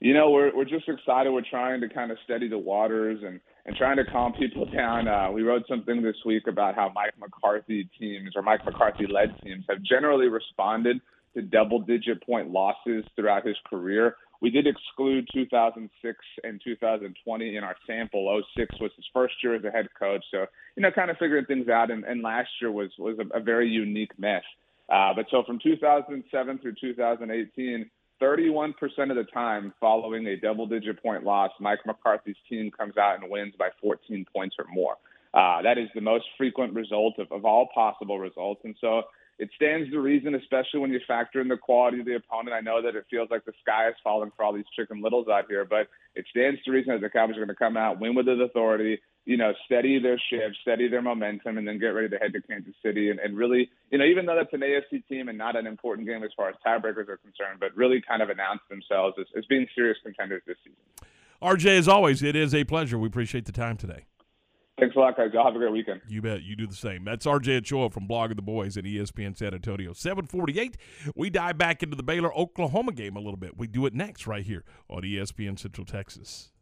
You know, we're just excited. We're trying to kind of steady the waters and trying to calm people down. We wrote something this week about how Mike McCarthy-led teams have generally responded to double-digit point losses throughout his career. We did exclude 2006 and 2020 in our sample. 2006 was his first year as a head coach. So, you know, kind of figuring things out. And last year was a very unique mess. But so from 2007 through 2018, 31% of the time following a double-digit point loss, Mike McCarthy's team comes out and wins by 14 points or more. That is the most frequent result of all possible results. And so it stands to reason, especially when you factor in the quality of the opponent. I know that it feels like the sky is falling for all these Chicken Littles out here, but it stands to reason that the Cowboys are going to come out, win with his authority, you know, steady their ship, steady their momentum, and then get ready to head to Kansas City and really, you know, even though that's an AFC team and not an important game as far as tiebreakers are concerned, but really kind of announce themselves as being serious contenders this season. RJ, as always, it is a pleasure. We appreciate the time today. Thanks a lot, guys. Y'all have a great weekend. You bet. You do the same. That's RJ Ochoa from Blogging the Boys at ESPN San Antonio. 7:48, we dive back into the Baylor-Oklahoma game a little bit. We do it next right here on ESPN Central Texas.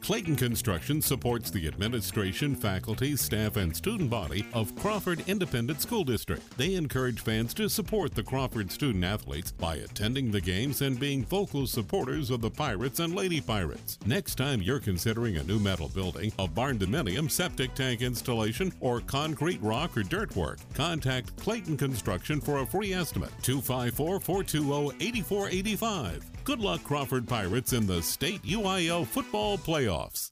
Clayton Construction supports the administration, faculty, staff, and student body of Crawford Independent School District. They encourage fans to support the Crawford student-athletes by attending the games and being vocal supporters of the Pirates and Lady Pirates. Next time you're considering a new metal building, a barndominium, septic tank installation, or concrete, rock, or dirt work, contact Clayton Construction for a free estimate. 254-420-8485. Good luck, Crawford Pirates, in the state UIL football playoffs.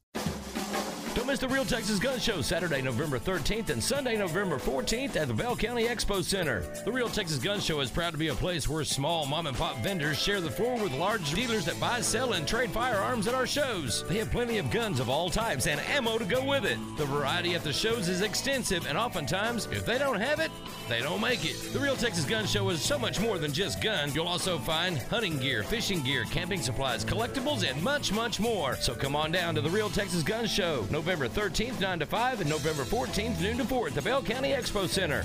Don't miss the Real Texas Gun Show Saturday, November 13th and Sunday, November 14th at the Bell County Expo Center. The Real Texas Gun Show is proud to be a place where small mom-and-pop vendors share the floor with large dealers that buy, sell, and trade firearms at our shows. They have plenty of guns of all types and ammo to go with it. The variety at the shows is extensive, and oftentimes, if they don't have it, they don't make it. The Real Texas Gun Show is so much more than just guns. You'll also find hunting gear, fishing gear, camping supplies, collectibles, and much, much more. So come on down to the Real Texas Gun Show, November 13th, 9 to 5, and November 14th, noon to 4 at the Bell County Expo Center.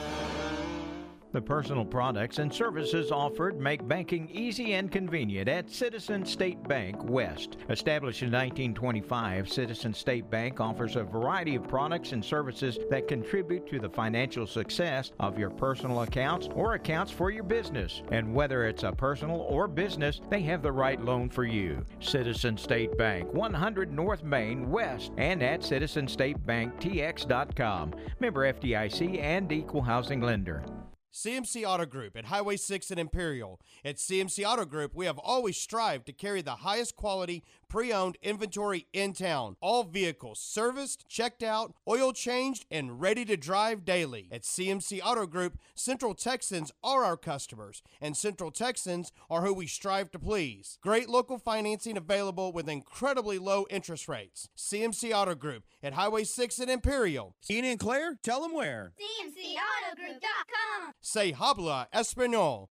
The personal products and services offered make banking easy and convenient at Citizen State Bank West. Established in 1925, Citizen State Bank offers a variety of products and services that contribute to the financial success of your personal accounts or accounts for your business. And whether it's a personal or business, they have the right loan for you. Citizen State Bank, 100 North Main West, and at citizenstatebanktx.com. Member FDIC and Equal Housing Lender. CMC Auto Group at Highway 6 and Imperial. At CMC Auto Group, we have always strived to carry the highest quality pre-owned inventory in town. All vehicles serviced, checked out, oil changed, and ready to drive daily. At CMC Auto Group, Central Texans are our customers, and Central Texans are who we strive to please. Great local financing available with incredibly low interest rates. CMC Auto Group at Highway 6 and Imperial. Tina and Claire, tell them where. CMCAutogroup.com. Se habla español.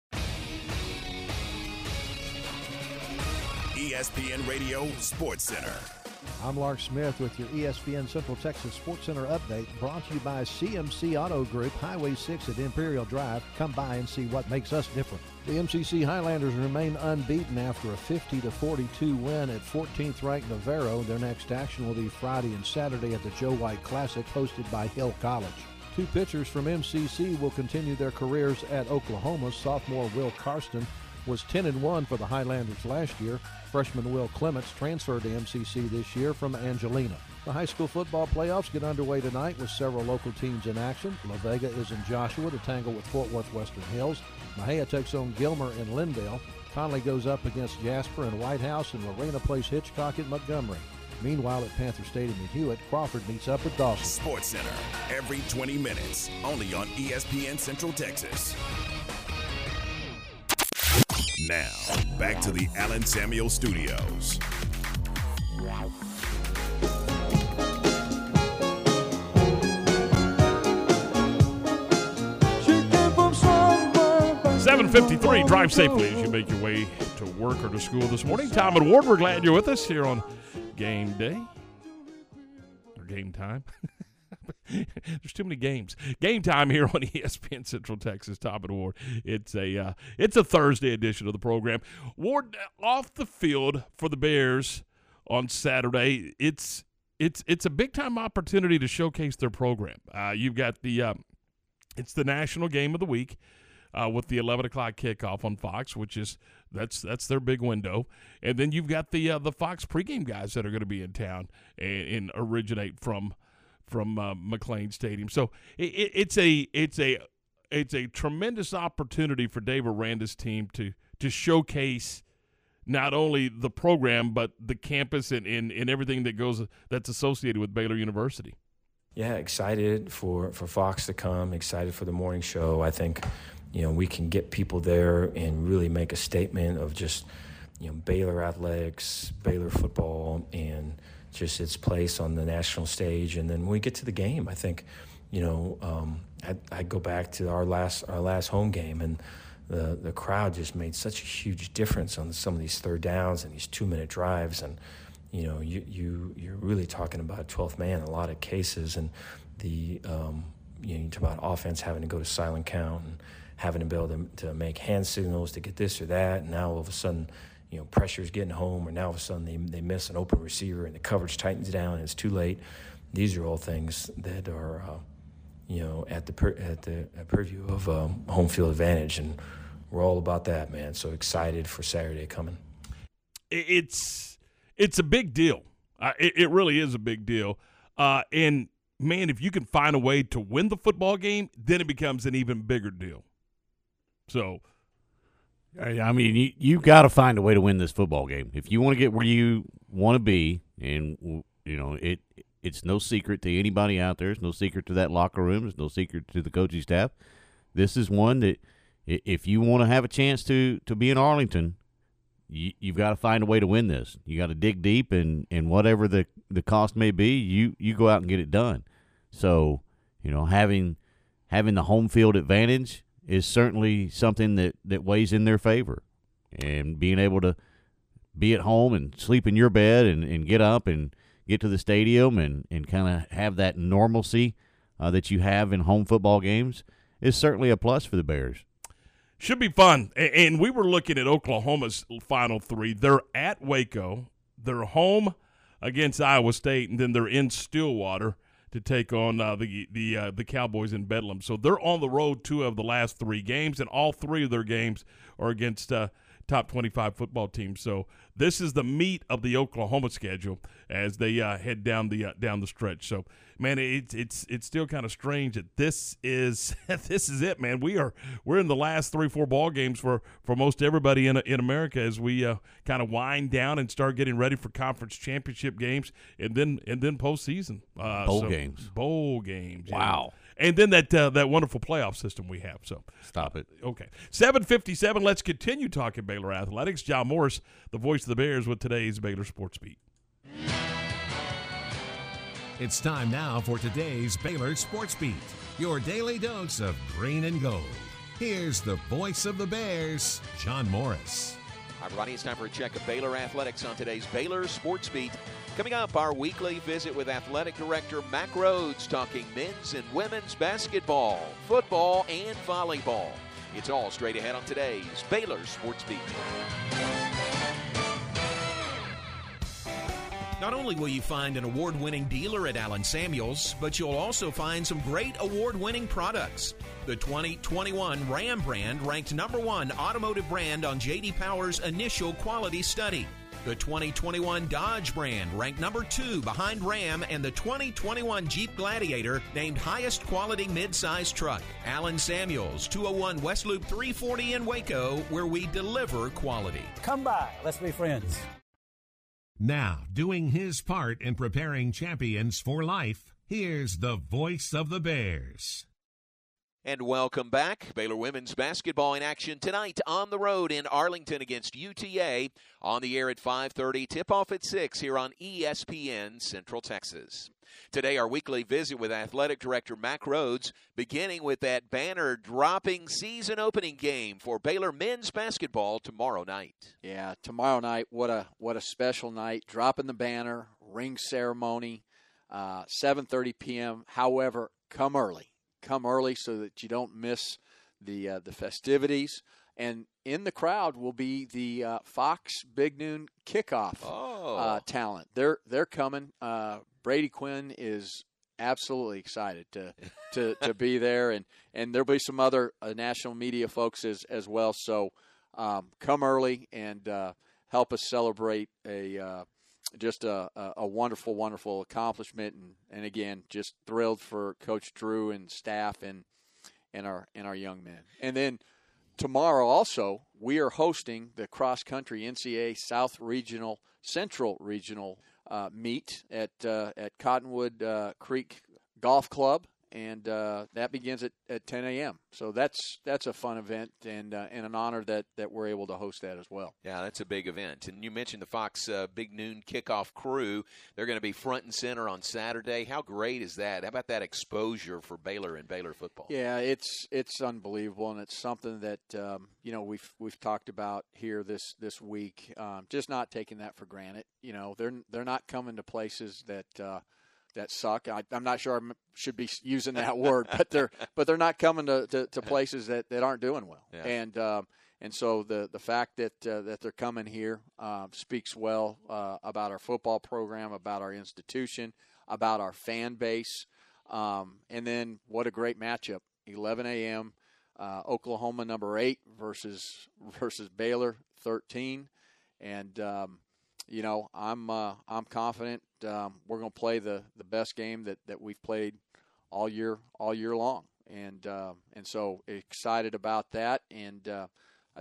ESPN Radio Sports Center. I'm Lark Smith with your ESPN Central Texas Sports Center update, brought to you by CMC Auto Group, Highway 6 at Imperial Drive. Come by and see what makes us different. The MCC Highlanders remain unbeaten after a 50-42 win at 14th-ranked Navarro. Their next action will be Friday and Saturday at the Joe White Classic, hosted by Hill College. Two pitchers from MCC will continue their careers at Oklahoma. Sophomore Will Karsten was 10-1 for the Highlanders last year. Freshman Will Clements transferred to MCC this year from Angelina. The high school football playoffs get underway tonight with several local teams in action. La Vega is in Joshua to tangle with Fort Worth Western Hills. Mahia takes on Gilmer in Lindale. Conley goes up against Jasper in White House, and Lorena plays Hitchcock at Montgomery. Meanwhile, at Panther Stadium in Hewitt, Crawford meets up with Dawson. Sports Center, every 20 minutes, only on ESPN Central Texas. Now, back to the Alan Samuel Studios. $7:53, drive safely as you make your way to work or to school this morning. Tom and Ward, we're glad you're with us here on game day. Or game time. There's too many games. Game time here on ESPN Central Texas. Tom and Ward. It's a Thursday edition of the program. Ward, off the field for the Bears on Saturday. It's a big time opportunity to showcase their program. You've got it's the national game of the week with the 11:00 kickoff on Fox, which is that's their big window. And then you've got the Fox pregame guys that are going to be in town and originate from McLean Stadium. So it's a tremendous opportunity for Dave Aranda's team to showcase not only the program but the campus and everything that's associated with Baylor University. Yeah, excited for Fox to come, excited for the morning show. I think, we can get people there and really make a statement of just Baylor athletics, Baylor football, and just its place on the national stage. And then when we get to the game, I think, I go back to our last home game, and the crowd just made such a huge difference on some of these third downs and these 2-minute drives. And you're really talking about 12th man in a lot of cases, and the you talk about offense having to go to silent count and having to be able to make hand signals to get this or that, and now all of a sudden pressure's getting home, or now all of a sudden they miss an open receiver and the coverage tightens down and it's too late. These are all things that are at the purview of home field advantage, and we're all about that, man. So excited for Saturday coming. It's a big deal. It really is a big deal. And, man, if you can find a way to win the football game, then it becomes an even bigger deal. So, I mean, you've got to find a way to win this football game. If you want to get where you want to be, and, it's no secret to anybody out there. It's no secret to that locker room. It's no secret to the coaching staff. This is one that if you want to have a chance to be in Arlington, you've got to find a way to win this. You got to dig deep, and whatever the cost may be, you go out and get it done. So, having the home field advantage is certainly something that weighs in their favor. And being able to be at home and sleep in your bed and get up and get to the stadium and kind of have that normalcy that you have in home football games is certainly a plus for the Bears. Should be fun. And we were looking at Oklahoma's final three. They're at Waco. They're home against Iowa State, and then they're in Stillwater to take on the Cowboys in Bedlam. So they're on the road two of the last three games, and all three of their games are against top 25 football team. So this is the meat of the Oklahoma schedule as they head down the stretch. So, man, it's still kind of strange that this is it, man. We're in the last 3-4 ball games for most everybody in America as we kind of wind down and start getting ready for conference championship games and then postseason bowl games. Wow. Yeah. And then that wonderful playoff system we have. So stop it. Okay. 7:57. Let's continue talking Baylor athletics. John Morris, the voice of the Bears, with today's Baylor Sports Beat. It's time now for today's Baylor Sports Beat, your daily dose of green and gold. Here's the voice of the Bears, John Morris. Hi, everybody. It's time for a check of Baylor athletics on today's Baylor Sports Beat. Coming up, our weekly visit with athletic director Mack Rhodes, talking men's and women's basketball, football, and volleyball. It's all straight ahead on today's Baylor Sports Beat. Not only will you find an award-winning dealer at Alan Samuels, but you'll also find some great award-winning products. The 2021 Ram brand ranked #1 automotive brand on J.D. Power's initial quality study. The 2021 Dodge brand ranked #2 behind Ram, and the 2021 Jeep Gladiator named highest quality midsize truck. Alan Samuels, 201 West Loop 340 in Waco, where we deliver quality. Come by. Let's be friends. Now, doing his part in preparing champions for life, here's the voice of the Bears. And welcome back. Baylor women's basketball in action tonight on the road in Arlington against UTA. On the air at 5:30, tip-off at 6 here on ESPN Central Texas. Today, our weekly visit with athletic director Mack Rhodes, beginning with that banner-dropping season-opening game for Baylor men's basketball tomorrow night. Yeah, tomorrow night, what a special night. Dropping the banner, ring ceremony, 7:30 p.m. However, come early. Come early so that you don't miss the festivities. And in the crowd will be the Fox Big Noon Kickoff talent. They're coming. Brady Quinn is absolutely excited to be there, and there'll be some other national media folks as well. So come early and help us celebrate a wonderful, wonderful accomplishment, and again, just thrilled for Coach Drew and staff and our young men. And then tomorrow also, we are hosting the cross-country NCAA Central Regional meet at Cottonwood Creek Golf Club and that begins at 10 a.m. So that's a fun event and an honor that we're able to host that as well. Yeah, that's a big event. And you mentioned the Fox Big Noon Kickoff crew. They're going to be front and center on Saturday. How great is that? How about that exposure for Baylor and Baylor football? Yeah, it's unbelievable, and it's something that we've talked about here this week. Just not taking that for granted. You know, they're not coming to places that suck. I'm not sure I should be using that word, but they're not coming to places that aren't doing well. Yeah. And so the fact that they're coming here speaks well about our football program, about our institution, about our fan base, and then what a great matchup! 11 a.m. Oklahoma number 8 versus Baylor 13, and I'm confident we're going to play the best game that we've played all year long, and so excited about that. And I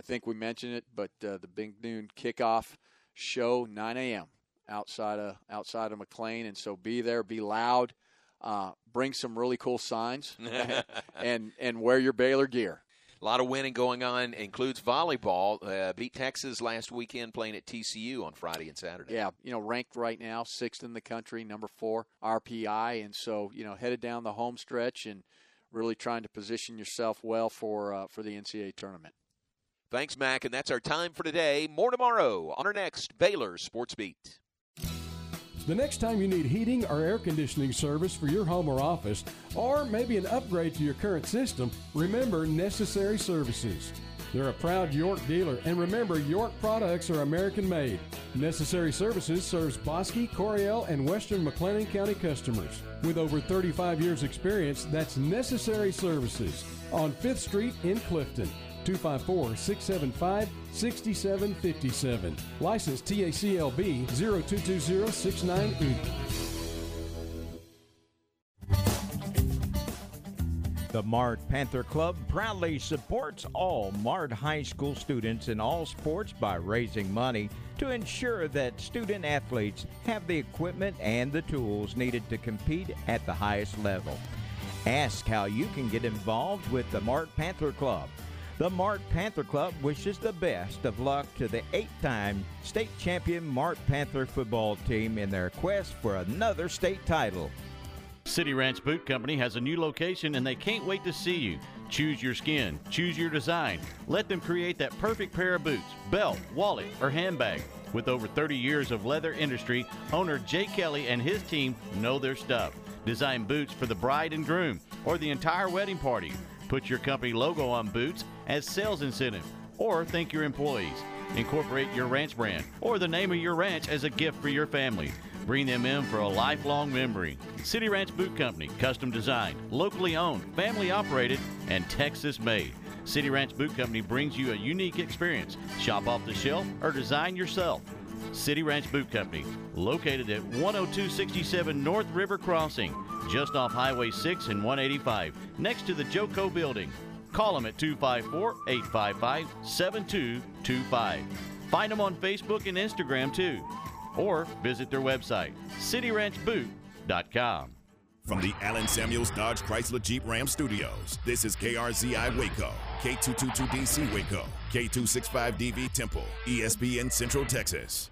think we mentioned it, but the Big Noon Kickoff show 9 a.m. outside of McLean, and so be there, be loud, bring some really cool signs, and wear your Baylor gear. A lot of winning going on, includes volleyball. Beat Texas last weekend, playing at TCU on Friday and Saturday. Yeah, ranked right now 6th in the country, number 4 RPI, and so headed down the home stretch and really trying to position yourself well for the NCAA tournament. Thanks, Mac, and that's our time for today. More tomorrow on our next Baylor Sports Beat. The next time you need heating or air conditioning service for your home or office, or maybe an upgrade to your current system, remember Necessary Services. They're a proud York dealer, and remember, York products are American-made. Necessary Services serves Bosque, Coryell, and western McLennan County customers. With over 35 years' experience, that's Necessary Services on 5th Street in Clifton. 254-675-6757. License TACLB 0220698. The Mart Panther Club proudly supports all Mart High School students in all sports by raising money to ensure that student athletes have the equipment and the tools needed to compete at the highest level. Ask how you can get involved with the Mart Panther Club. The Mart Panther Club wishes the best of luck to the 8-time state champion Mart Panther football team in their quest for another state title. City Ranch Boot Company has a new location, and they can't wait to see you. Choose your skin, choose your design. Let them create that perfect pair of boots, belt, wallet, or handbag. With over 30 years of leather industry, owner Jay Kelly and his team know their stuff. Design boots for the bride and groom or the entire wedding party. Put your company logo on boots as sales incentive, or thank your employees. Incorporate your ranch brand or the name of your ranch as a gift for your family. Bring them in for a lifelong memory. City Ranch Boot Company, custom designed, locally owned, family operated, and Texas made. City Ranch Boot Company brings you a unique experience. Shop off the shelf or design yourself. City Ranch Boot Company, located at 10267 North River Crossing, just off Highway 6 and 185, next to the Joco Building. Call them at 254-855-7225. Find them on Facebook and Instagram, too. Or visit their website, cityranchboot.com. From the Alan Samuels Dodge Chrysler Jeep Ram Studios, this is KRZI Waco, K222DC Waco, K265DV Temple, ESPN Central Texas.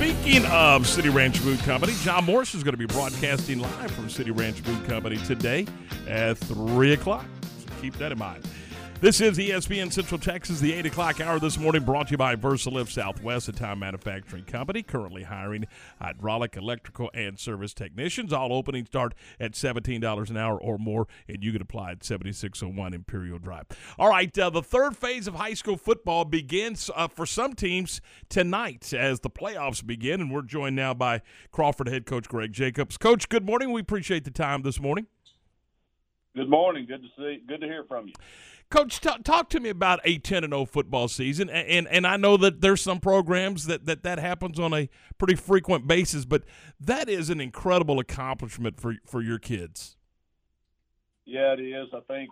Speaking of City Ranch Boot Company, John Morris is going to be broadcasting live from City Ranch Boot Company today at 3 o'clock. So keep that in mind. This is ESPN Central Texas, the 8 o'clock hour this morning, brought to you by VersaLift Southwest, a tile manufacturing company currently hiring hydraulic, electrical, and service technicians. All openings start at $17 an hour or more, and you can apply at 7601 Imperial Drive. All right, the third phase of high school football begins for some teams tonight as the playoffs begin, and we're joined now by Crawford head coach Greg Jacobs. Coach, good morning. We appreciate the time this morning. Good morning. Good to hear from you. Coach, talk to me about a 10-0 football season, and I know that there's some programs that happens on a pretty frequent basis, but that is an incredible accomplishment for your kids. Yeah, it is. I think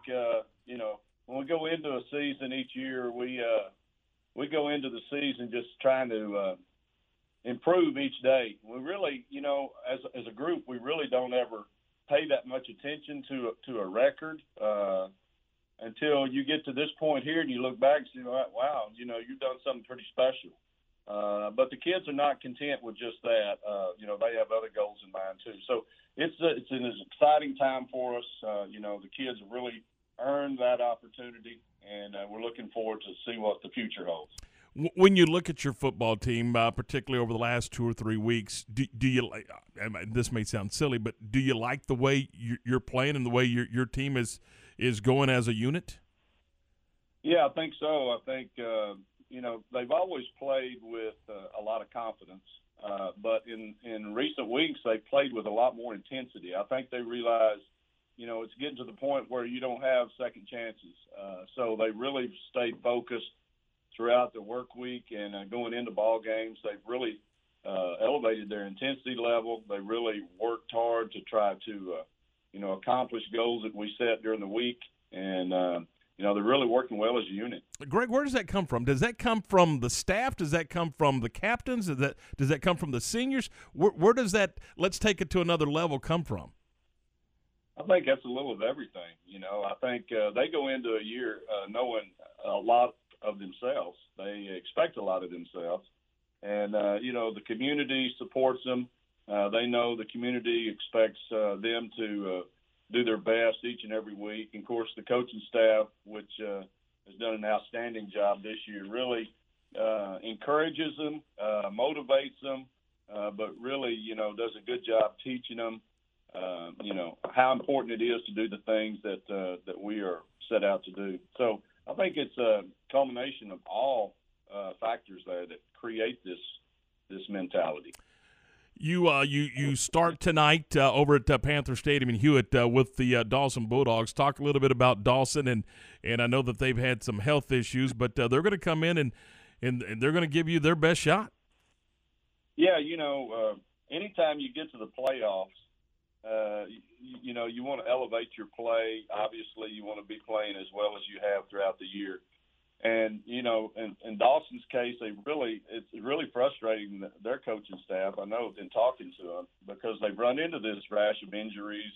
when we go into a season each year, we we go into the season just trying to improve each day. We really, you know, as a group, we really don't ever pay that much attention to a record until you get to this point here and you look back and say, wow, you know, you've done something pretty special. But the kids are not content with just that. You know, they have other goals in mind too. So it's an exciting time for us. You know, the kids really earned that opportunity, and we're looking forward to see what the future holds. When you look at your football team, particularly over the last 2 or 3 weeks, do you like? I mean, this may sound silly, but do you like the way you're playing and the way your team is going as a unit? Yeah, I think so. I think you know, they've always played with a lot of confidence, but in recent weeks they played with a lot more intensity. I think they realized, you know, it's getting to the point where you don't have second chances, so they really stayed focused throughout the work week and going into ball games. They've really elevated their intensity level. They really worked hard to try to, you know, accomplish goals that we set during the week. And, you know, they're really working well as a unit. Greg, where does that come from? Does that come from the staff? Does that come from the captains? Does that come from the seniors? Where does that, let's take it to another level, come from? I think that's a little of everything. You know, I think they go into a year knowing a lot of themselves. They expect a lot of themselves, and you know, the community supports them. They know the community expects them to do their best each and every week. And of course, the coaching staff, which has done an outstanding job this year, really encourages them, motivates them, but really, you know, does a good job teaching them, you know, how important it is to do the things that that we are set out to do. So I think it's a culmination of all factors there that create this mentality. You start tonight over at Panther Stadium in Hewitt with the Dawson Bulldogs. Talk a little bit about Dawson, and I know that they've had some health issues, but they're going to come in and they're going to give you their best shot. Yeah, you know, anytime you get to the playoffs, you know, you want to elevate your play. Obviously, you want to be playing as well as you have throughout the year. And, you know, in Dawson's case, it's really frustrating their coaching staff, I know, in talking to them, because they've run into this rash of injuries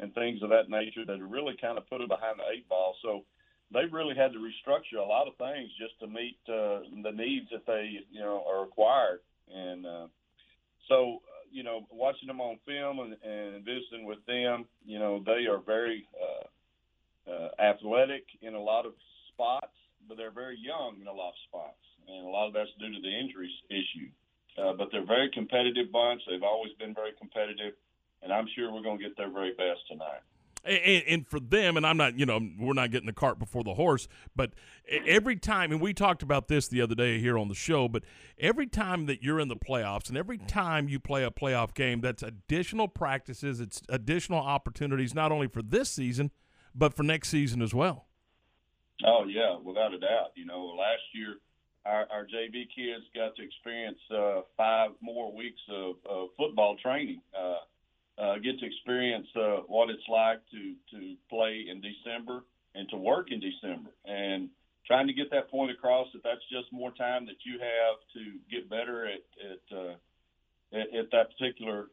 and things of that nature that really kind of put them behind the eight ball. So they've really had to restructure a lot of things just to meet the needs that they, you know, are required. And so – you know, watching them on film and visiting with them, you know, they are very athletic in a lot of spots, but they're very young in a lot of spots, and a lot of that's due to the injuries issue. But they're a very competitive bunch. They've always been very competitive, and I'm sure we're going to get their very best tonight. And for them, and I'm not, you know, we're not getting the cart before the horse, but every time, and we talked about this the other day here on the show, but every time that you're in the playoffs and every time you play a playoff game, that's additional practices, it's additional opportunities, not only for this season, but for next season as well. Oh, yeah, without a doubt. You know, last year our JV kids got to experience 5 more weeks of football training. Get to experience what it's like to play in December and to work in December, and trying to get that point across that that's just more time that you have to get better at that particular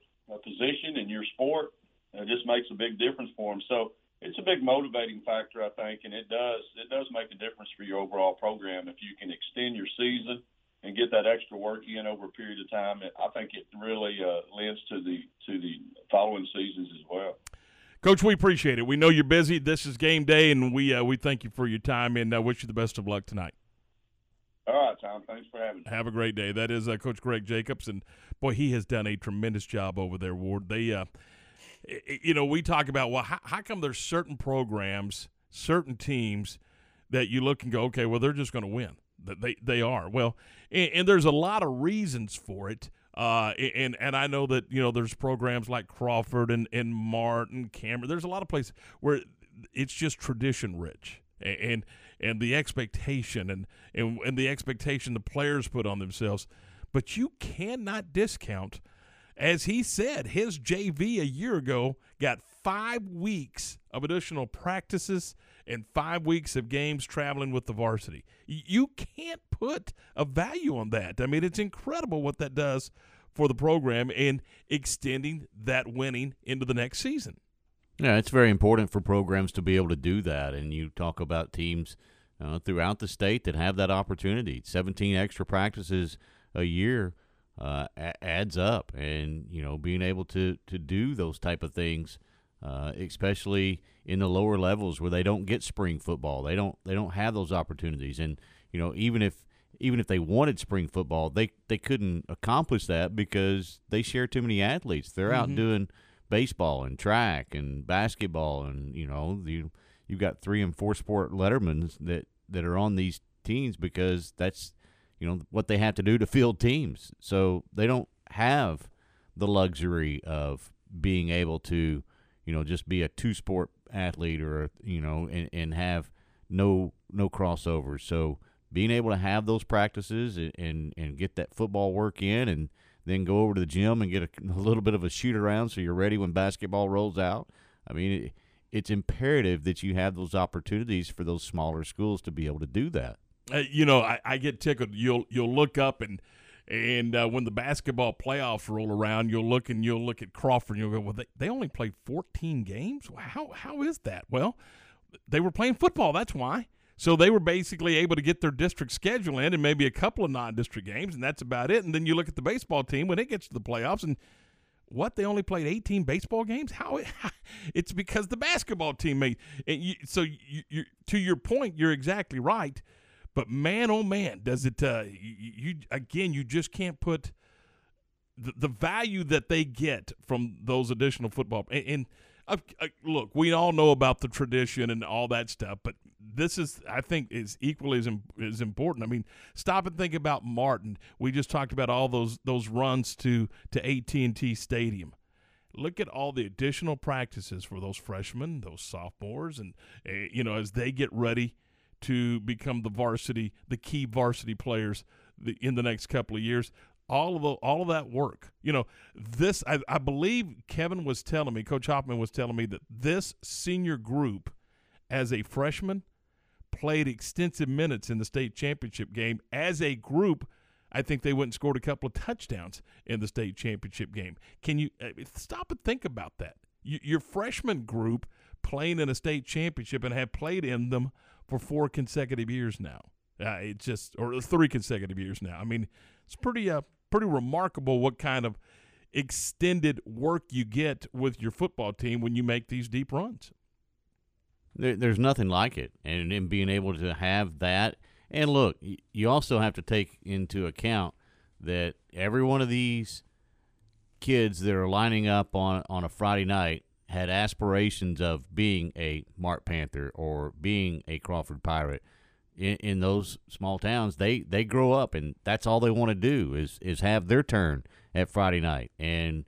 position in your sport. It just makes a big difference for them. So it's a big motivating factor, I think, and it does make a difference for your overall program if you can extend your season and get that extra work in over a period of time. I think it really lends to the following seasons as well. Coach, we appreciate it. We know you're busy. This is game day, and we thank you for your time, and wish you the best of luck tonight. All right, Tom. Thanks for having me. Have a great day. That is Coach Greg Jacobs, and boy, he has done a tremendous job over there, Ward. They, you know, we talk about, well, how come there's certain programs, certain teams that you look and go, okay, well, they're just going to win. They are. Well, and there's a lot of reasons for it. And I know that, you know, there's programs like Crawford and Mart and Cameron. There's a lot of places where it's just tradition rich and the expectation and the expectation the players put on themselves. But you cannot discount As he said, his JV a year ago got 5 weeks of additional practices and 5 weeks of games traveling with the varsity. You can't put a value on that. I mean, it's incredible what that does for the program and extending that winning into the next season. Yeah, it's very important for programs to be able to do that. And you talk about teams throughout the state that have that opportunity. 17 extra practices a year adds up. And, you know, being able to do those type of things, especially in the lower levels where they don't get spring football. They don't have those opportunities. And, you know, even if they wanted spring football, they couldn't accomplish that because they share too many athletes. They're mm-hmm. out doing baseball and track and basketball, and you know, you've got 3 and 4 sport lettermans that are on these teams because that's, you know, what they have to do to field teams. So they don't have the luxury of being able to, you know, just be a 2-sport athlete or, you know, and have no crossovers. So being able to have those practices and get that football work in, and then go over to the gym and get a little bit of a shoot around so you're ready when basketball rolls out. I mean, it's imperative that you have those opportunities for those smaller schools to be able to do that. You know, I get tickled. You'll look up and when the basketball playoffs roll around, you'll look at Crawford and you'll go, well, they only played 14 games? How is that? Well, they were playing football, that's why. So they were basically able to get their district schedule in and maybe a couple of non-district games, and that's about it. And then you look at the baseball team when it gets to the playoffs, and what, they only played 18 baseball games? How it's because the basketball team made it. So you, to your point, you're exactly right. But man, oh man, does it you just can't put the value that they get from those additional football. And look, we all know about the tradition and all that stuff, but this is, I think, is equally as important. I mean, stop and think about Martin. We just talked about all those runs to AT&T Stadium. Look at all the additional practices for those freshmen, those sophomores, and you know, as they get ready to become the key varsity players in the next couple of years. All of that work, you know, this, I believe Kevin was telling me, Coach Hoffman was telling me that this senior group as a freshman played extensive minutes in the state championship game. As a group, I think they went and scored a couple of touchdowns in the state championship game. Can you stop and think about that? Your freshman group playing in a state championship and have played in them for 4 consecutive years now. Or 3 consecutive years now. I mean, it's pretty remarkable what kind of extended work you get with your football team when you make these deep runs. There's nothing like it, and being able to have that. And look, you also have to take into account that every one of these kids that are lining up on a Friday night had aspirations of being a Mart Panther or being a Crawford Pirate. In those small towns, they grow up, and that's all they want to do is have their turn at Friday night and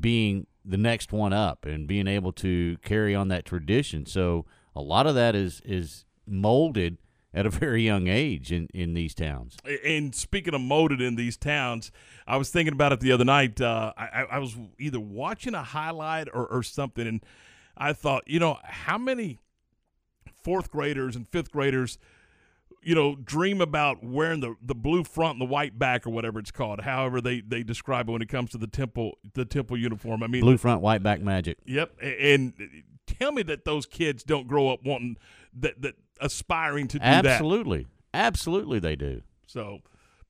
being the next one up and being able to carry on that tradition. So a lot of that is molded at a very young age in these towns. And speaking of molded in these towns, I was thinking about it the other night. I was either watching a highlight or something, and I thought, you know, how many 4th graders and 5th graders – you know, dream about wearing the blue front and the white back, or whatever it's called, however they describe it when it comes to the Temple uniform. I mean, blue front, white back magic. Yep. And tell me that those kids don't grow up wanting that aspiring to do absolutely. That. Absolutely they do. So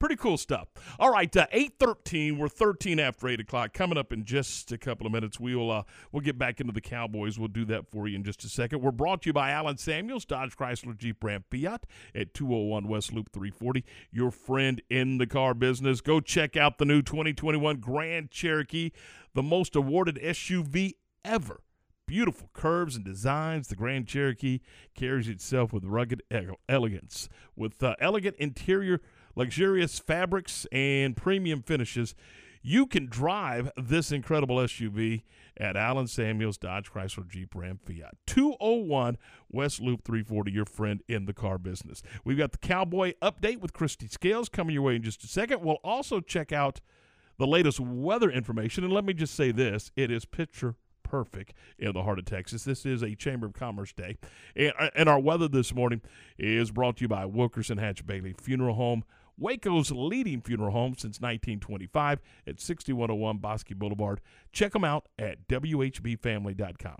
pretty cool stuff. All right, 8:13. We're 13 after 8 o'clock. Coming up in just a couple of minutes, we'll get back into the Cowboys. We'll do that for you in just a second. We're brought to you by Alan Samuels, Dodge Chrysler Jeep Ram Fiat at 201 West Loop 340. Your friend in the car business. Go check out the new 2021 Grand Cherokee, the most awarded SUV ever. Beautiful curves and designs, the Grand Cherokee carries itself with rugged elegance. With elegant interior, luxurious fabrics, and premium finishes, you can drive this incredible SUV at Alan Samuels Dodge Chrysler Jeep Ram Fiat. 201 West Loop 340, your friend in the car business. We've got the Cowboy Update with Christy Scales coming your way in just a second. We'll also check out the latest weather information. And let me just say this, it is picture perfect in the heart of Texas. This is a Chamber of Commerce day. And our weather this morning is brought to you by Wilkerson Hatch Bailey Funeral Home, Waco's leading funeral home since 1925 at 6101 Bosque Boulevard. Check them out at whbfamily.com.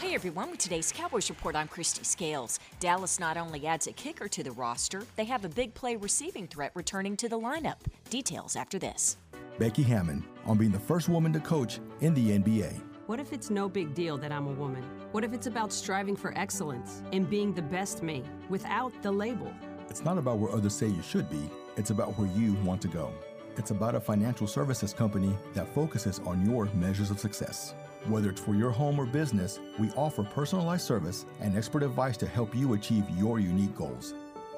Hey everyone, with today's Cowboys Report, I'm Christy Scales. Dallas not only adds a kicker to the roster, they have a big play receiving threat returning to the lineup. Details after this. Becky Hammond on being the first woman to coach in the NBA. What if it's no big deal that I'm a woman? What if it's about striving for excellence and being the best me without the label? It's not about where others say you should be, it's about where you want to go. It's about a financial services company that focuses on your measures of success. Whether it's for your home or business, we offer personalized service and expert advice to help you achieve your unique goals.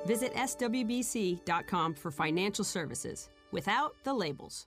Visit swbc.com for financial services without the labels.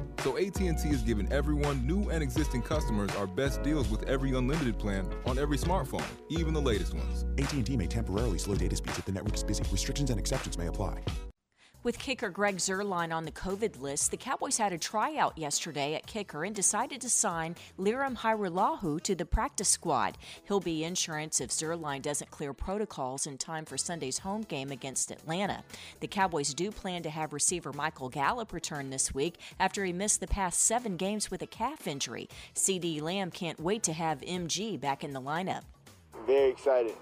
So AT&T is giving everyone, new and existing customers, our best deals with every unlimited plan on every smartphone, even the latest ones. AT&T may temporarily slow data speeds if the network is busy. Restrictions and exceptions may apply. With kicker Greg Zuerlein on the COVID list, the Cowboys had a tryout yesterday at kicker and decided to sign Liram Hairulahu to the practice squad. He'll be insurance if Zuerlein doesn't clear protocols in time for Sunday's home game against Atlanta. The Cowboys do plan to have receiver Michael Gallup return this week after he missed the past 7 games with a calf injury. CeeDee Lamb can't wait to have MG back in the lineup. Very excited.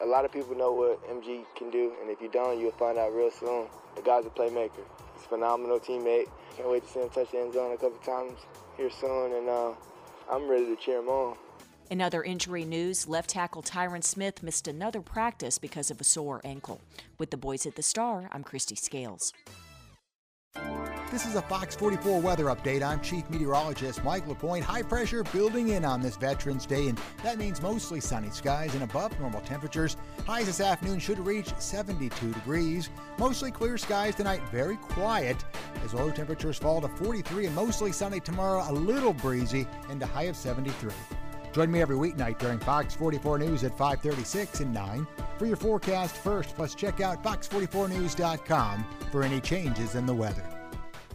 A lot of people know what MG can do, and if you don't, you'll find out real soon. The guy's a playmaker. He's a phenomenal teammate. Can't wait to see him touch the end zone a couple times here soon, and I'm ready to cheer him on. In other injury news, left tackle Tyron Smith missed another practice because of a sore ankle. With the Boys at the Star, I'm Christy Scales. This is a Fox 44 weather update. I'm Chief Meteorologist Mike LaPointe. High pressure building in on this Veterans Day, and that means mostly sunny skies and above normal temperatures. Highs this afternoon should reach 72 degrees. Mostly clear skies tonight, very quiet, as low temperatures fall to 43 and mostly sunny tomorrow, a little breezy, and a high of 73. Join me every weeknight during Fox 44 News at 5:36 and 9 for your forecast first. Plus, check out fox44news.com for any changes in the weather.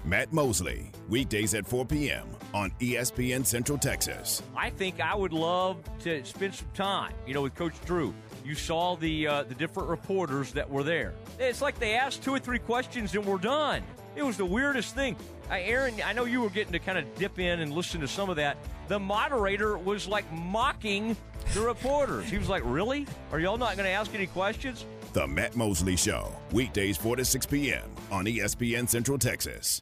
Matt Mosley, weekdays at 4 p.m. on ESPN Central Texas. I think I would love to spend some time, with Coach Drew. You saw the different reporters that were there. It's like they asked 2 or 3 questions and we're done. It was the weirdest thing. Aaron, I know you were getting to kind of dip in and listen to some of that. The moderator was like mocking the reporters. He was like, really? Are y'all not going to ask any questions? The Matt Mosley Show, weekdays 4 to 6 p.m. on ESPN Central Texas.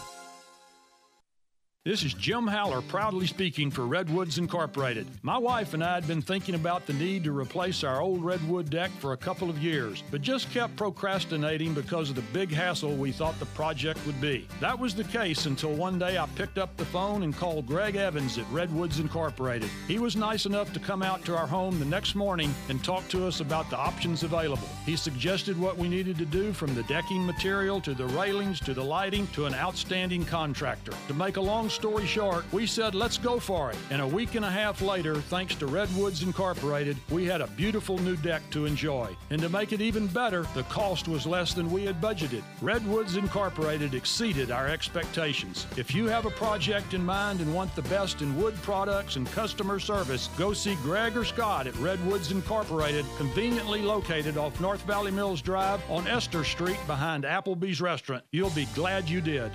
This is Jim Howler proudly speaking for Redwoods Incorporated. My wife and I had been thinking about the need to replace our old redwood deck for a couple of years, but just kept procrastinating because of the big hassle we thought the project would be. That was the case until one day I picked up the phone and called Greg Evans at Redwoods Incorporated. He was nice enough to come out to our home the next morning and talk to us about the options available. He suggested what we needed to do, from the decking material to the railings to the lighting to an outstanding contractor. To make a long story short, we said, let's go for it. And a week and a half later, thanks to Redwoods Incorporated, we had a beautiful new deck to enjoy. And to make it even better, the cost was less than we had budgeted. Redwoods Incorporated exceeded our expectations. If you have a project in mind and want the best in wood products and customer service, go see Greg or Scott at Redwoods Incorporated, conveniently located off North Valley Mills Drive on Esther Street behind Applebee's Restaurant. You'll be glad you did.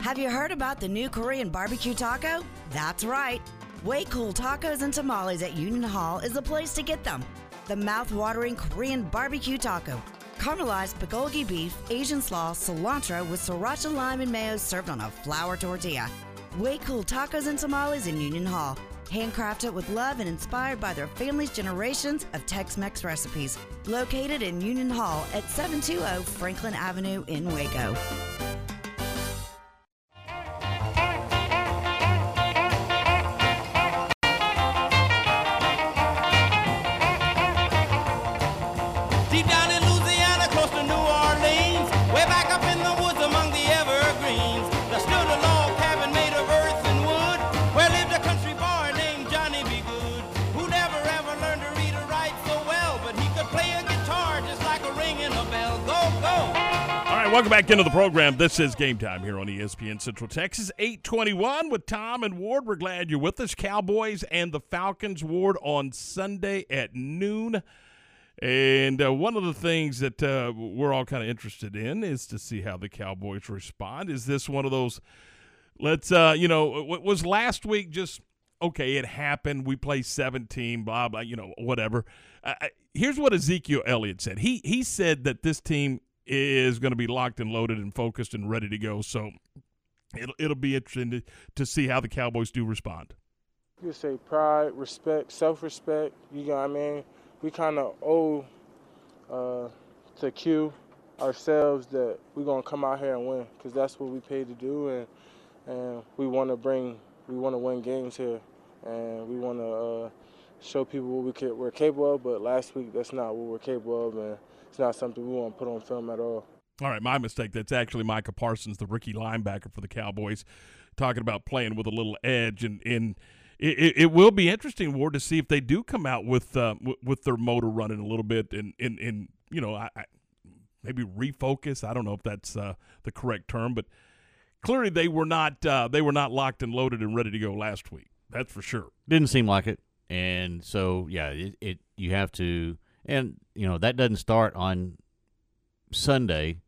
Have you heard about the new Korean barbecue taco? That's right. Way Cool Tacos and Tamales at Union Hall is the place to get them. The mouth-watering Korean barbecue taco. Caramelized bulgogi beef, Asian slaw, cilantro with sriracha lime and mayo served on a flour tortilla. Way Cool Tacos and Tamales in Union Hall. Handcrafted with love and inspired by their family's generations of Tex-Mex recipes. Located in Union Hall at 720 Franklin Avenue in Waco. Welcome back into the program. This is Game Time here on ESPN Central Texas, 821 with Tom and Ward. We're glad you're with us. Cowboys and the Falcons, Ward, on Sunday at noon. And one of the things that we're all kind of interested in is to see how the Cowboys respond. Is this one of those, let's, was last week just, okay, it happened, we play 17, blah, blah, whatever. Here's what Ezekiel Elliott said. He said that this team is going to be locked and loaded and focused and ready to go. So it'll be interesting to see how the Cowboys do respond. You say pride, respect, self-respect. You know what I mean? We kind of owe to Q ourselves that we're going to come out here and win, because that's what we paid to do, and we want to win games here, and we want to show people what we're capable of. But last week, that's not what we're capable of, and it's not something we want to put on film at all. All right, my mistake. That's actually Micah Parsons, the rookie linebacker for the Cowboys, talking about playing with a little edge. And it will be interesting, Ward, to see if they do come out with their motor running a little bit and I maybe refocus. I don't know if that's the correct term, but clearly they were not locked and loaded and ready to go last week. That's for sure. Didn't seem like it. And so, yeah, it you have to – and, that doesn't start on Sunday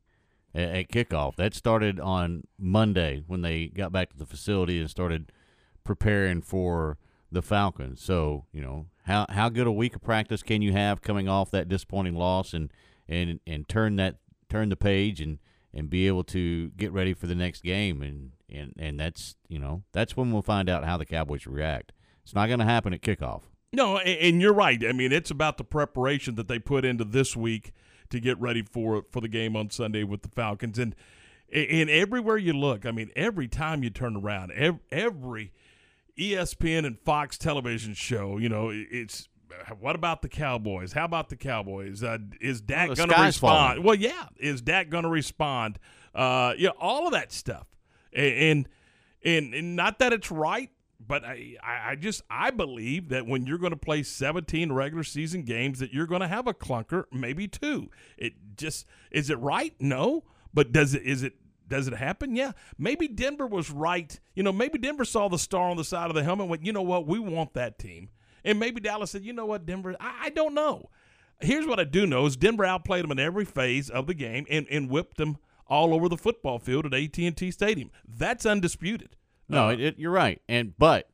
at kickoff. That started on Monday when they got back to the facility and started preparing for the Falcons. So, how good a week of practice can you have coming off that disappointing loss and turn the page and be able to get ready for the next game? And that's, that's when we'll find out how the Cowboys react. It's not going to happen at kickoff. No, and you're right. I mean, it's about the preparation that they put into this week to get ready for the game on Sunday with the Falcons. And everywhere you look, I mean, every time you turn around, every ESPN and Fox television show, it's what about the Cowboys? How about the Cowboys? Is Dak going to respond? Falling. Well, yeah. Is Dak going to respond? All of that stuff. And not that it's right. But I believe that when you're going to play 17 regular season games, that you're going to have a clunker, maybe two. It just, is it right? No. But does it, is it Does it happen? Yeah. Maybe Denver was right. You know, maybe Denver saw the star on the side of the helmet and went, you know what, we want that team. And maybe Dallas said, you know what, Denver, I don't know. Here's what I do know is Denver outplayed them in every phase of the game and whipped them all over the football field at AT&T Stadium. That's undisputed. No, you're right. But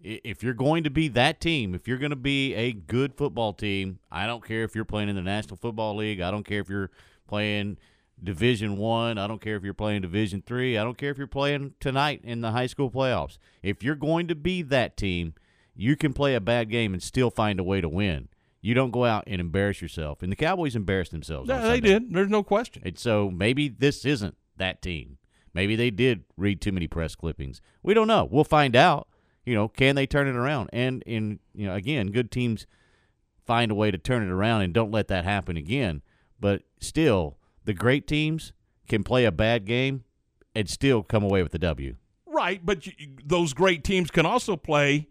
if you're going to be that team, if you're going to be a good football team, I don't care if you're playing in the National Football League. I don't care if you're playing Division I. I don't care if you're playing Division III. I don't care if you're playing tonight in the high school playoffs. If you're going to be that team, you can play a bad game and still find a way to win. You don't go out and embarrass yourself. And the Cowboys embarrassed themselves. Yeah, they did. There's no question. And so maybe this isn't that team. Maybe they did read too many press clippings. We don't know. We'll find out. You know, can they turn it around? And you know, again, good teams find a way to turn it around and don't let that happen again. But still, the great teams can play a bad game and still come away with the W. Right, but those great teams can also play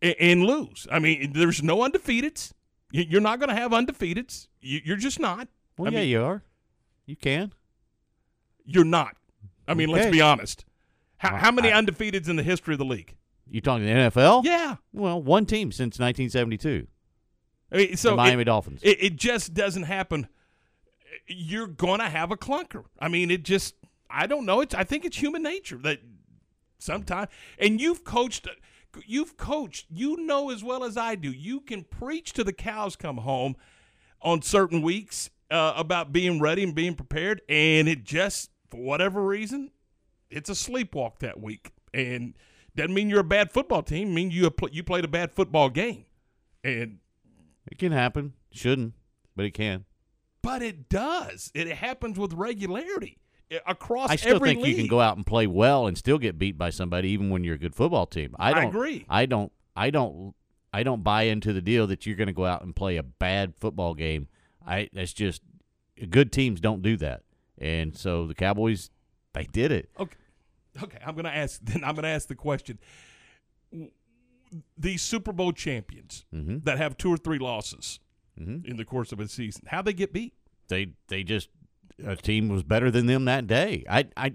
and lose. I mean, there's no undefeateds. You're not going to have undefeateds. You're just not. Well, yeah, you are. You can. You're not. I mean, let's be honest. How many undefeateds in the history of the league? You talking the NFL? Yeah. Well, one team since 1972. I mean, so the Miami Dolphins. It just doesn't happen. You're going to have a clunker. I mean, it just – I don't know. I think it's human nature that sometimes – and you've coached, you know as well as I do, you can preach to the cows come home on certain weeks about being ready and being prepared, and it just, for whatever reason, it's a sleepwalk that week. And doesn't mean you're a bad football team. It means you played a bad football game. And it can happen. It shouldn't, but it can. But it does. It happens with regularity across every league. I still think you can go out and play well and still get beat by somebody, even when you're a good football team. I agree. I don't buy into the deal that you're going to go out and play a bad football game. That's just good teams don't do that, and so the Cowboys, they did it. Okay. I'm going to ask the question: these Super Bowl champions that have two or three losses in the course of a season, how they get beat? They just. A team was better than them that day.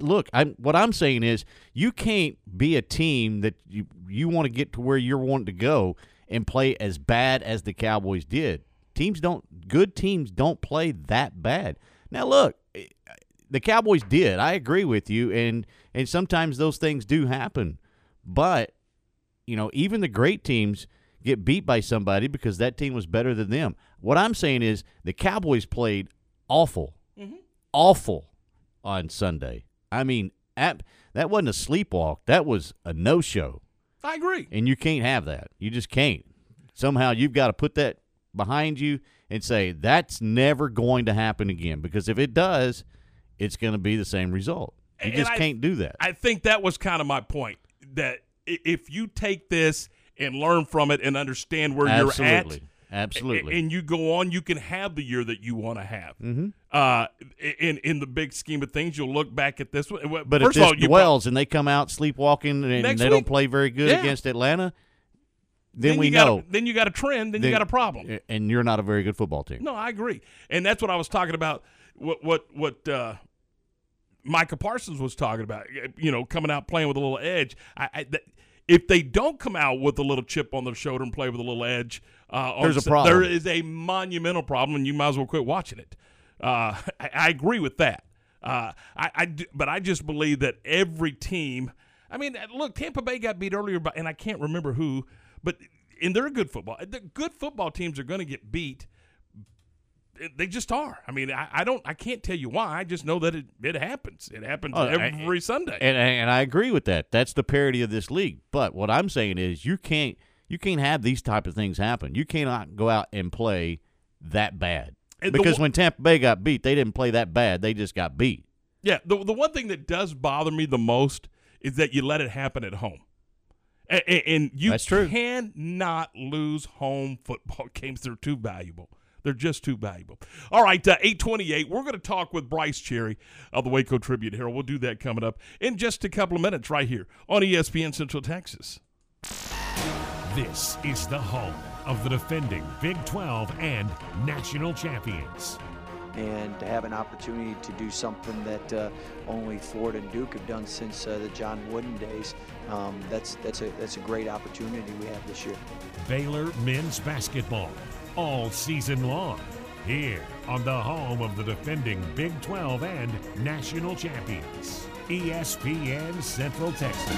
What I'm saying is you can't be a team that you want to get to where you're wanting to go and play as bad as the Cowboys did. Good teams don't play that bad. Now, look, the Cowboys did. I agree with you, and sometimes those things do happen. But, you know, even the great teams get beat by somebody because that team was better than them. What I'm saying is the Cowboys played awful on Sunday. I mean, that wasn't a sleepwalk. That was a no-show. I agree. And you can't have that. You just can't. Somehow you've got to put that behind you and say, that's never going to happen again. Because if it does, it's going to be the same result. You can't do that. I think that was kind of my point, that if you take this and learn from it and understand where you're at – absolutely. And you go on, you can have the year that you want to have. In the big scheme of things, you'll look back at this one. But first if this dwells and they come out sleepwalking and they don't play very good against Atlanta, then we know. Then you got a trend, then you got a problem. And you're not a very good football team. No, I agree. And that's what I was talking about, what Micah Parsons was talking about, you know, coming out playing with a little edge. If they don't come out with a little chip on their shoulder and play with a little edge, there's a problem. There is a monumental problem, and you might as well quit watching it. I agree with that. But I just believe that every team – I mean, look, Tampa Bay got beat earlier, and I can't remember who, but and they're good football. The good football teams are going to get beat. They just are. I mean, I can't tell you why. I just know that it happens. It happens every Sunday. And I agree with that. That's the parody of this league. But what I'm saying is you can't have these type of things happen. You cannot go out and play that bad. Because when Tampa Bay got beat, they didn't play that bad. They just got beat. Yeah. The one thing that does bother me the most is that you let it happen at home. And you cannot lose home football games. They're too valuable. They're just too valuable. All right, 8:28. We're going to talk with Bryce Cherry of the Waco Tribune Herald. We'll do that coming up in just a couple of minutes right here on ESPN Central Texas. This is the home of the defending Big 12 and national champions. and to have an opportunity to do something that only Ford and Duke have done since the John Wooden days, that's a great opportunity we have this year. Baylor men's basketball all season long here on the home of the defending Big 12 and national champions, ESPN Central Texas.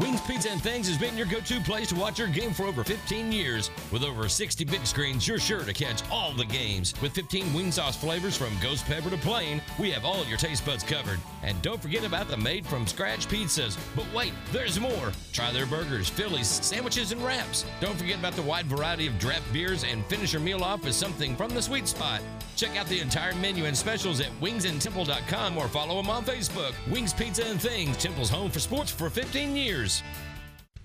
Wings Pizza and Things has been your go-to place to watch your game for over 15 years. With over 60 big screens, you're sure to catch all the games. With 15 wing sauce flavors from ghost pepper to plain, we have all your taste buds covered. And don't forget about the made-from-scratch pizzas. But wait, there's more. Try their burgers, Phillies, sandwiches, and wraps. Don't forget about the wide variety of draft beers, and finish your meal off with something from the sweet spot. Check out the entire menu and specials at wingsandtemple.com or follow them on Facebook. Wings Pizza and Things, Temple's home for sports for 15 years.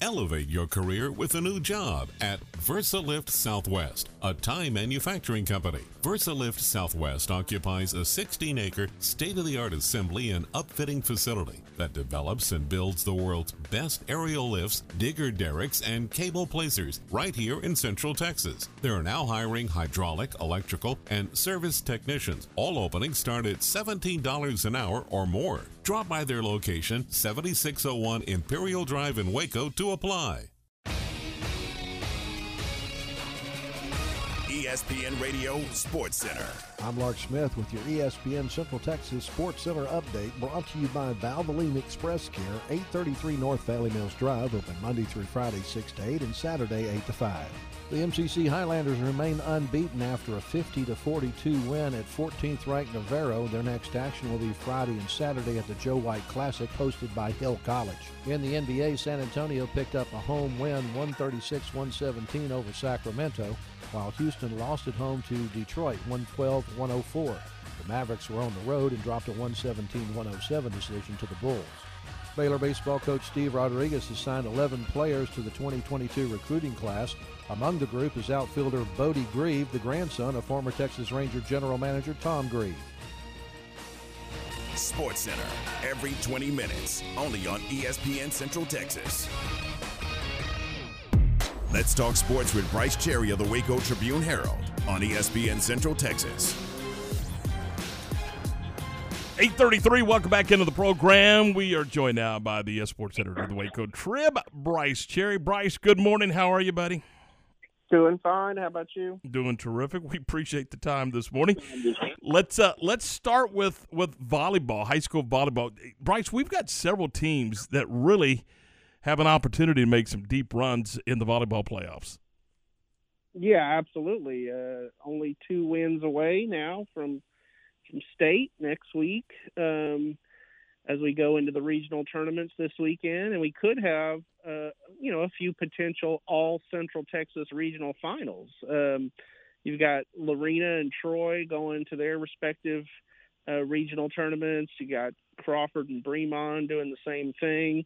Elevate your career with a new job at VersaLift Southwest, a tie manufacturing company. VersaLift Southwest occupies a 16-acre state-of-the-art assembly and upfitting facility that develops and builds the world's best aerial lifts, digger derricks, and cable placers right here in Central Texas. They are now hiring hydraulic, electrical, and service technicians. All openings start at $17 an hour or more. Drop by their location, 7601 Imperial Drive in Waco, to apply. ESPN Radio Sports Center. I'm Lark Smith with your ESPN Central Texas Sports Center update, brought to you by Valvoline Express Care, 833 North Valley Mills Drive, open Monday through Friday 6 to 8 and Saturday 8 to 5. The MCC Highlanders remain unbeaten after a 50-42 win at 14th-ranked Navarro. Their next action will be Friday and Saturday at the Joe White Classic, hosted by Hill College. In the NBA, San Antonio picked up a home win, 136-117 over Sacramento, while Houston lost at home to Detroit, 112-104. The Mavericks were on the road and dropped a 117-107 decision to the Bulls. Baylor baseball coach Steve Rodriguez has signed 11 players to the 2022 recruiting class. Among the group is outfielder Bodie Grieve, the grandson of former Texas Ranger general manager Tom Grieve. Sports Center, every 20 minutes, only on ESPN Central Texas. Let's talk sports with Bryce Cherry of the Waco Tribune-Herald on ESPN Central Texas. 8:33, welcome back into the program. We are joined now by the sports editor of the Waco Trib, Bryce Cherry. Bryce, good morning. How are you, buddy? Doing fine. How about you? Doing terrific. We appreciate the time this morning. Let's start with volleyball, high school volleyball. Bryce, we've got several teams that really have an opportunity to make some deep runs in the volleyball playoffs. Yeah, absolutely. Only 2 wins away now from state next week, as we go into the regional tournaments this weekend, and we could have a few potential all Central Texas regional finals. You've got Lorena and Troy going to their respective regional tournaments. You got Crawford and Bremond doing the same thing.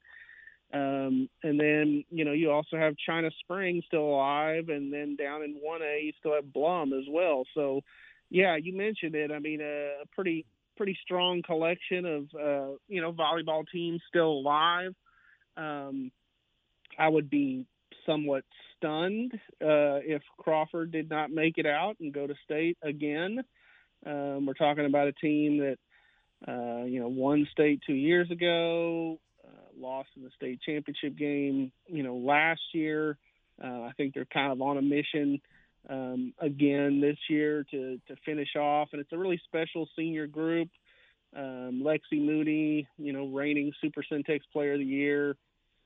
And then, you know, you also have China Spring still alive, and then down in 1A, you still have Blum as well. So, yeah, you mentioned it. I mean, a pretty strong collection of, you know, volleyball teams still alive. I would be somewhat stunned if Crawford did not make it out and go to state again. We're talking about a team that, you know, won state 2 years ago. Lost in the state championship game, you know, last year. I think they're kind of on a mission again this year to finish off. And it's a really special senior group. Lexi Moody, you know, reigning Super Syntex Player of the Year,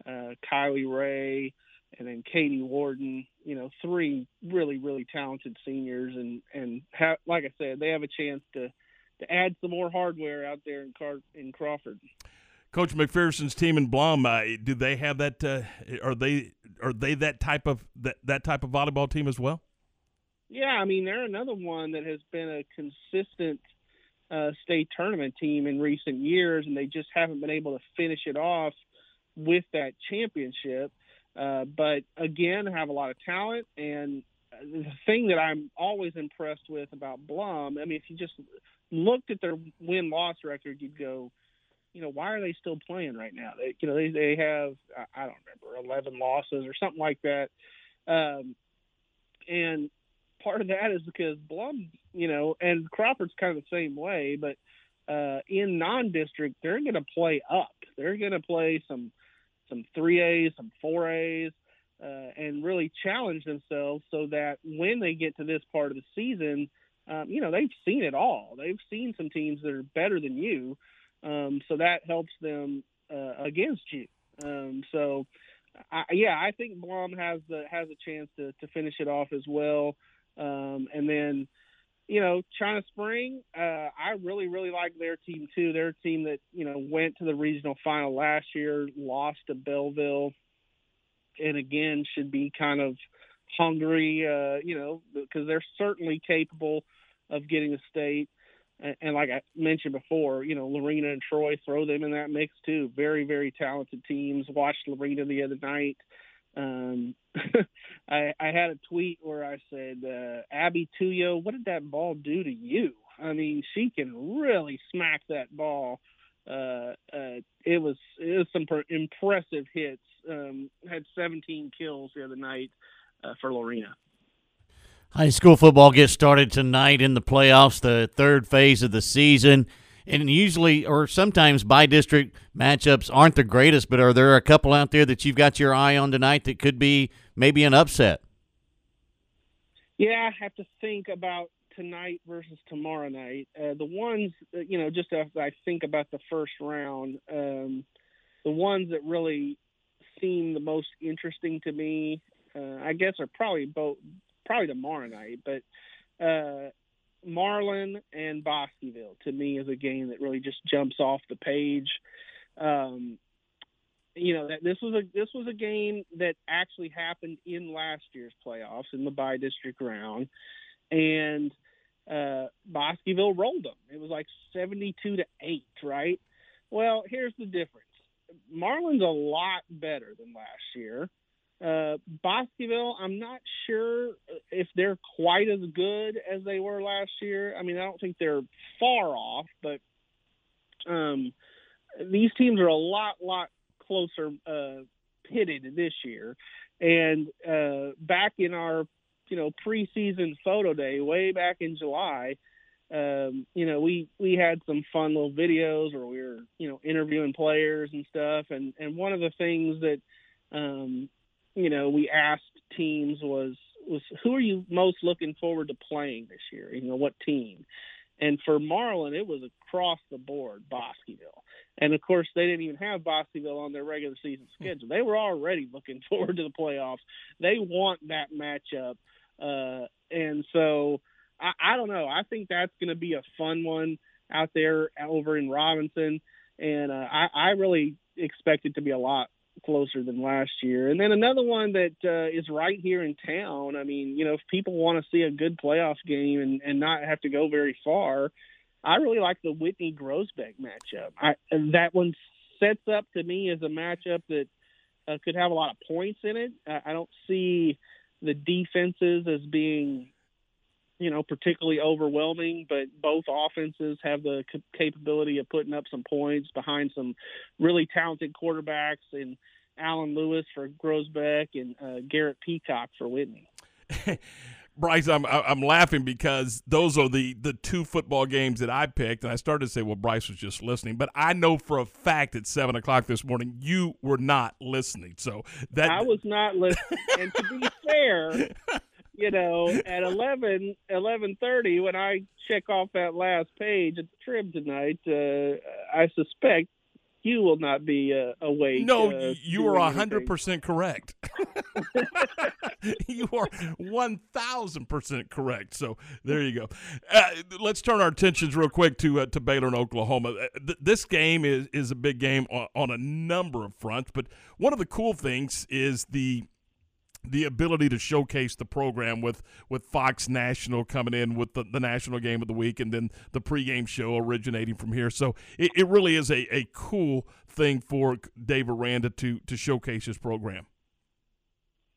Kylie Ray, and then Katie Warden, you know, three really, really talented seniors. And like I said, they have a chance to add some more hardware out there in Crawford. Coach McPherson's team in Blum, do they have that? Are they that type of volleyball team as well? Yeah, I mean, they're another one that has been a consistent state tournament team in recent years, and they just haven't been able to finish it off with that championship. But again, have a lot of talent, and the thing that I'm always impressed with about Blum, I mean, if you just looked at their win-loss record, you'd go, you know, why are they still playing right now? They, you know, they have, I don't remember, 11 losses or something like that. And part of that is because Blum, you know, and Crawford's kind of the same way, but in non-district, they're going to play up. They're going to play some 3As, some 4As, and really challenge themselves so that when they get to this part of the season, you know, they've seen it all. They've seen some teams that are better than you. So that helps them against you. I think Blum has a chance to finish it off as well. And then, you know, China Spring, I really, really like their team too. They're a team that, you know, went to the regional final last year, lost to Belleville, and again should be kind of hungry, you know, because they're certainly capable of getting a state. And like I mentioned before, you know, Lorena and Troy, throw them in that mix too. Very, very talented teams. Watched Lorena the other night. I had a tweet where I said, Abby Tuyo, what did that ball do to you? I mean, she can really smack that ball. It was some impressive hits. Had 17 kills the other night for Lorena. High school football gets started tonight in the playoffs, the third phase of the season. And usually or sometimes by-district matchups aren't the greatest, but are there a couple out there that you've got your eye on tonight that could be maybe an upset? Yeah, I have to think about tonight versus tomorrow night. The ones, you know, just as I think about the first round, the ones that really seem the most interesting to me, I guess, are probably tomorrow night, but Marlin and Bosqueville to me is a game that really just jumps off the page. You know, that this was a game that actually happened in last year's playoffs in the by-district round, and Bosqueville rolled them. It was like 72-8, right? Well, here's the difference. Marlin's a lot better than last year. Bosqueville, I'm not sure if they're quite as good as they were last year. I mean, I don't think they're far off, but these teams are a lot closer pitted this year. And back in our, you know, preseason photo day, way back in July, you know, we had some fun little videos where we were, you know, interviewing players and stuff. And one of the things that you know, we asked teams was who are you most looking forward to playing this year? You know, what team? And for Marlin, it was across the board, Bosqueville. And, of course, they didn't even have Bosqueville on their regular season schedule. They were already looking forward to the playoffs. They want that matchup. And so, I don't know. I think that's going to be a fun one out there over in Robinson. And I really expect it to be a lot closer than last year. And then another one that is right here in town. I mean, you know, if people want to see a good playoff game and not have to go very far, I really like the Whitney Grosbeck matchup. That one sets up to me as a matchup that could have a lot of points in it. I don't see the defenses as being, you know, particularly overwhelming, but both offenses have the capability of putting up some points behind some really talented quarterbacks and Alan Lewis for Grosbeck and Garrett Peacock for Whitney. Bryce, I'm laughing because those are the two football games that I picked, and I started to say, well, Bryce was just listening, but I know for a fact at 7 o'clock this morning you were not listening. So that I was not listening, and to be fair, you know, at 11:30 when I check off that last page at the Trib tonight, I suspect you will not be awake. No, you are 100% correct. You are 1,000% correct. So there you go. Let's turn our attentions real quick to Baylor and Oklahoma. This game is a big game on a number of fronts, but one of the cool things is the ability to showcase the program with Fox National coming in with the national game of the week and then the pregame show originating from here. So it really is a cool thing for Dave Aranda to showcase his program.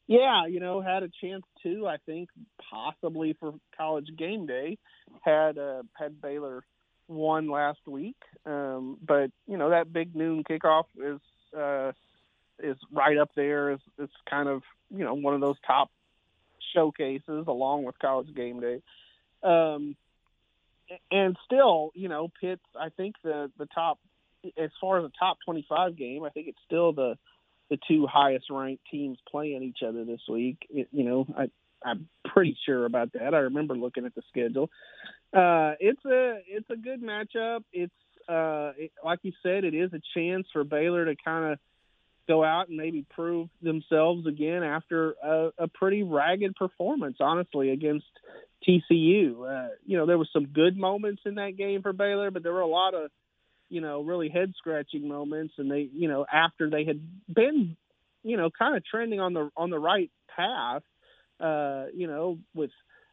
Yeah, you know, had a chance to, I think, possibly for College Game Day, had Baylor won last week. But, you know, that big noon kickoff is right up there. It's kind of, you know, one of those top showcases along with College Game Day. And still, you know, Pitt's, I think the top, as far as the top 25 game, I think it's still the two highest ranked teams playing each other this week. You know, I'm pretty sure about that. I remember looking at the schedule. It's a good matchup. It's like you said, it is a chance for Baylor to kind of go out and maybe prove themselves again after a pretty ragged performance, honestly, against TCU. You know, there were some good moments in that game for Baylor, but there were a lot of, you know, really head-scratching moments. And they, you know, after they had been, you know, kind of trending on the right path, you know, with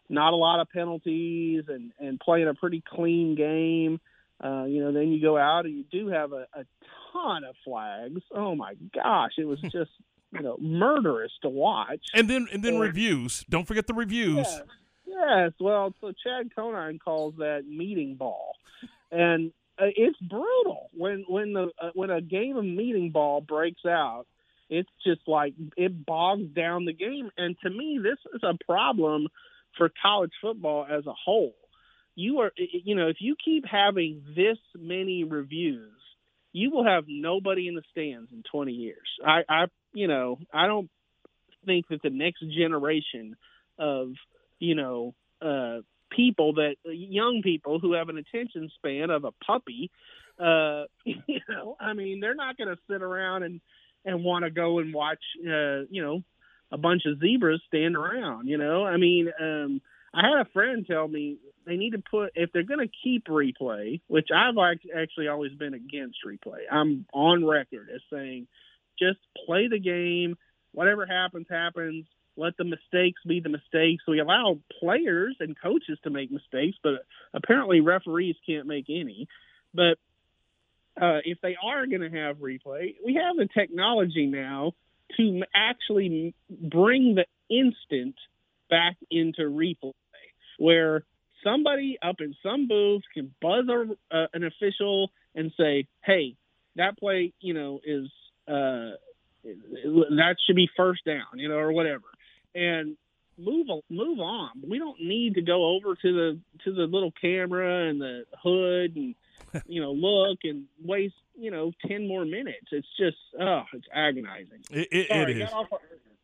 not a lot of penalties and playing a pretty clean game. You know, then you go out and you do have a ton of flags. Oh my gosh, it was just, you know, murderous to watch. And then reviews. Don't forget the reviews. Yes. Well, so Chad Conine calls that meeting ball, and it's brutal when a game of meeting ball breaks out. It's just like it bogs down the game, and to me, this is a problem for college football as a whole. You know, if you keep having this many reviews, you will have nobody in the stands in 20 years. I don't think that the next generation of, you know, young people who have an attention span of a puppy, you know, I mean, they're not going to sit around and want to go and watch, you know, a bunch of zebras stand around, you know, I mean, I had a friend tell me they need to put, if they're going to keep replay, which I've actually always been against replay. I'm on record as saying, just play the game. Whatever happens, happens. Let the mistakes be the mistakes. We allow players and coaches to make mistakes, but apparently referees can't make any. But if they are going to have replay, we have the technology now to actually bring the instant back into replay, where somebody up in some booth can buzz an official and say, hey, that play, you know, is that should be first down, you know, or whatever, and move on. We don't need to go over to the little camera and the hood and, you know, look and waste, you know, 10 more minutes. It's just, oh, it's agonizing. Sorry, it is.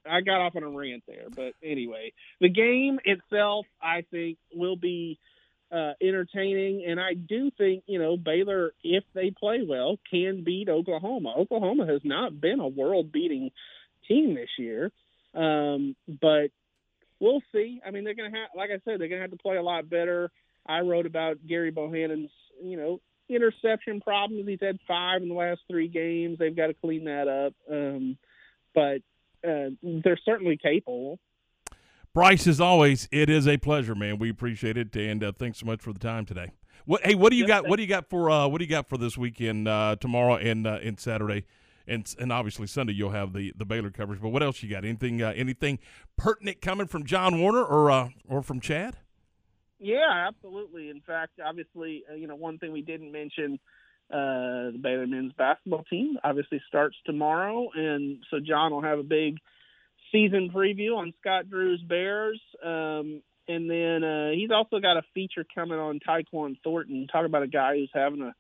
I got off on a rant there, but anyway, the game itself, I think, will be entertaining, and I do think, you know, Baylor, if they play well, can beat Oklahoma. Oklahoma has not been a world-beating team this year, but we'll see. I mean, they're going to have, like I said, they're going to have to play a lot better. I wrote about Gary Bohannon's, you know, interception problems. He's had 5 in the last 3 games. They've got to clean that up, but they're certainly capable. Bryce, as always, it is a pleasure, man. We appreciate it, and thanks so much for the time today. What do you got? What do you got for this weekend, tomorrow and Saturday and obviously Sunday you'll have the Baylor coverage. But what else you got? Anything pertinent coming from John Warner or from Chad? Yeah, absolutely. In fact, obviously, one thing we didn't mention. The Baylor men's basketball team obviously starts tomorrow, and so John will have a big season preview on Scott Drew's Bears. And then he's also got a feature coming on Tyquan Thornton. Talk about a guy who's having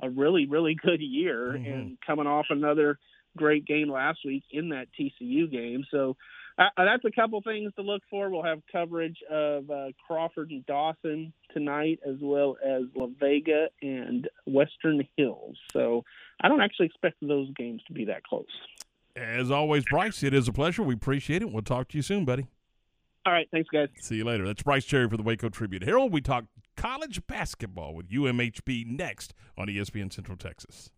a really, really good year and coming off another great game last week in that TCU game. So that's a couple things to look for. We'll have coverage of Crawford and Dawson tonight, as well as La Vega and Western Hills. So I don't actually expect those games to be that close. As always, Bryce, it is a pleasure. We appreciate it. We'll talk to you soon, buddy. All right. Thanks, guys. See you later. That's Bryce Cherry for the Waco Tribune-Herald. We talk college basketball with UMHB next on ESPN Central Texas.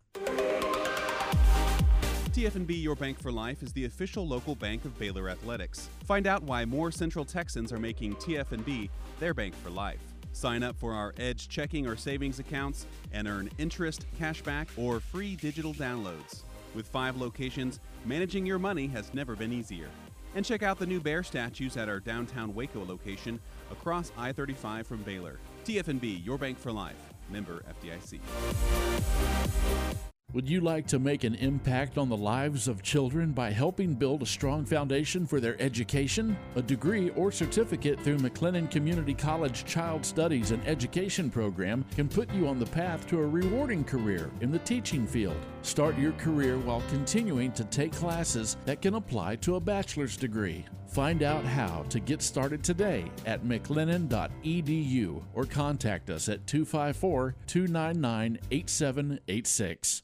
TFNB Your Bank for Life is the official local bank of Baylor Athletics. Find out why more Central Texans are making TFNB their bank for life. Sign up for our Edge checking or savings accounts and earn interest, cashback, or free digital downloads. With 5 locations, managing your money has never been easier. And check out the new bear statues at our downtown Waco location across I-35 from Baylor. TFNB Your Bank for Life. Member FDIC. Would you like to make an impact on the lives of children by helping build a strong foundation for their education? A degree or certificate through McLennan Community College Child Studies and Education program can put you on the path to a rewarding career in the teaching field. Start your career while continuing to take classes that can apply to a bachelor's degree. Find out how to get started today at mclennan.edu or contact us at 254-299-8786.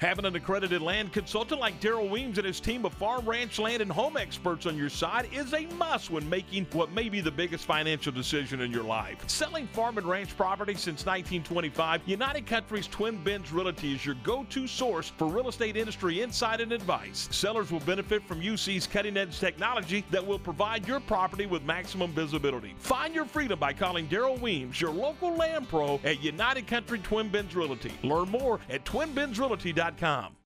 Having an accredited land consultant like Darryl Weems and his team of farm, ranch, land, and home experts on your side is a must when making what may be the biggest financial decision in your life. Selling farm and ranch property since 1925, United Country's Twin Bends Realty is your go-to source for real estate industry insight and advice. Sellers will benefit from UC's cutting-edge technology that will provide your property with maximum visibility. Find your freedom by calling Darryl Weems, your local land pro at United Country Twin Bends Realty. Learn more at twinbendsrealty.com.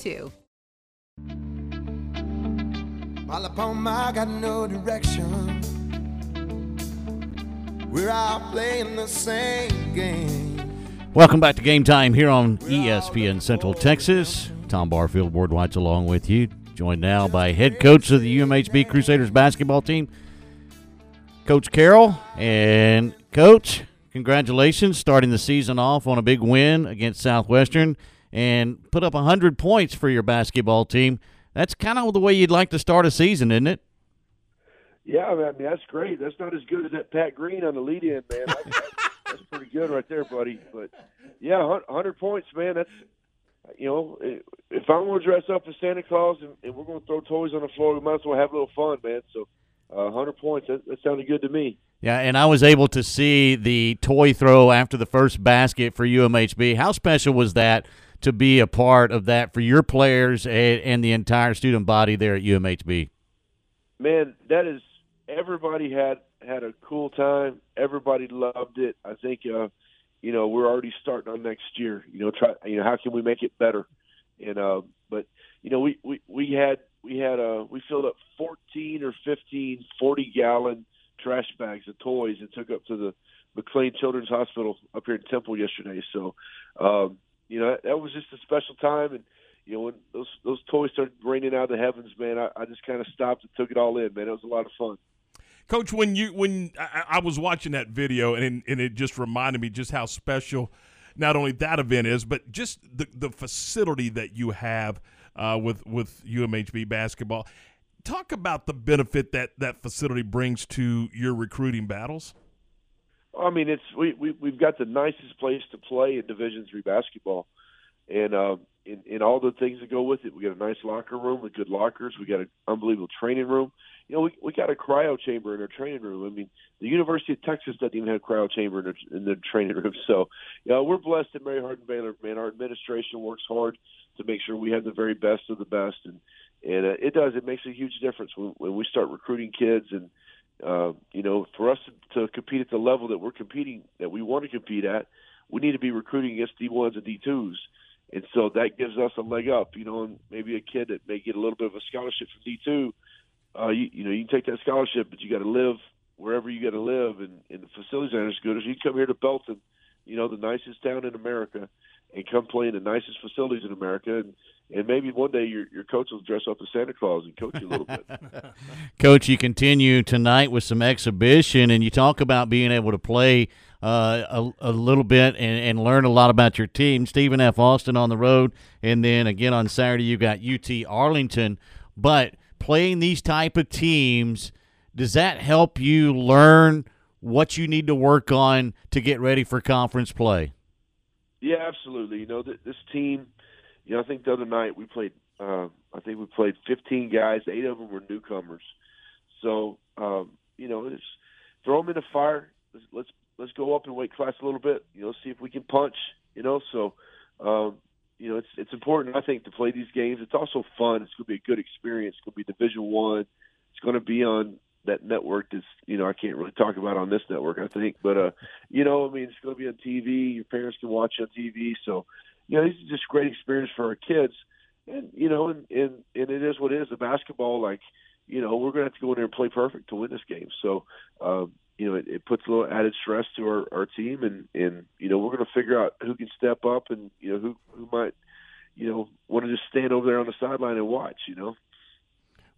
All up on my got no direction. We're out playing the same game. Welcome back to Game Time here on ESPN Central Texas. Tom Barfield, Ward White's along with you. Joined now by head coach of the UMHB Crusaders basketball team, Coach Carroll. And Coach, congratulations starting the season off on a big win against Southwestern and put up 100 points for your basketball team. That's kind of the way you'd like to start a season, isn't it? Yeah, I mean, that's great. That's not as good as that Pat Green on the lead-in, man. That's pretty good right there, buddy. But, yeah, 100 points, man. That's, if I'm going to dress up as Santa Claus and we're going to throw toys on the floor, we might as well have a little fun, man. So 100 points, that sounded good to me. Yeah, and I was able to see the toy throw after the first basket for UMHB. How special was that to be a part of that for your players and the entire student body there at UMHB? Man, that is – everybody had a cool time. Everybody loved it. I think, you know, we're already starting on next year. You know, how can we make it better? And but, you know, we filled up 14 or 15 40-gallon trash bags of toys and took up to the McLean Children's Hospital up here in Temple yesterday. So, you know, that was just a special time. And, you know, when those toys started raining out of the heavens, man, I just kind of stopped and took it all in, man. It was a lot of fun. Coach, when I was watching that video, and it just reminded me just how special not only that event is, but just the facility that you have with UMHB basketball. Talk about the benefit that facility brings to your recruiting battles. I mean, it's we've got the nicest place to play in Division III basketball, and in all the things that go with it. We got a nice locker room with good lockers. We got an unbelievable training room. You know, we got a cryo chamber in our training room. I mean, the University of Texas doesn't even have a cryo chamber in their training room. So, you know, we're blessed at Mary Hardin Baylor, man. Our administration works hard to make sure we have the very best of the best, and it does. It makes a huge difference when we start recruiting kids. And you know, for us to compete at the level that we're competing, that we want to compete at, we need to be recruiting against D1s and D2s. And so that gives us a leg up, you know, and maybe a kid that may get a little bit of a scholarship from D2, you know, you can take that scholarship, but you got to live wherever you got to live. And the facilities aren't as good as you come here to Belton, you know, the nicest town in America, and come play in the nicest facilities in America. And maybe one day your coach will dress up as Santa Claus and coach you a little bit. Coach, you continue tonight with some exhibition, and you talk about being able to play a little bit and learn a lot about your team. Stephen F. Austin on the road, and then again on Saturday you got UT Arlington. But playing these type of teams, does that help you learn what you need to work on to get ready for conference play? Yeah, absolutely. You know, this team – you know, I think the other night we played. I think we played 15 guys. 8 of them were newcomers. So you know, it's throw them in the fire. Let's go up in weight class a little bit. You know, see if we can punch. You know, so you know, it's important, I think, to play these games. It's also fun. It's going to be a good experience. It's going to be Division I. It's going to be on that network that's, you know, I can't really talk about on this network, I think, but you know, I mean, it's going to be on TV. Your parents can watch it on TV. So. You know, this is just a great experience for our kids. And, you know, and it is what it is. The basketball, like, you know, we're going to have to go in there and play perfect to win this game. So, you know, it puts a little added stress to our team. And, you know, we're going to figure out who can step up and, you know, who might, you know, want to just stand over there on the sideline and watch, you know.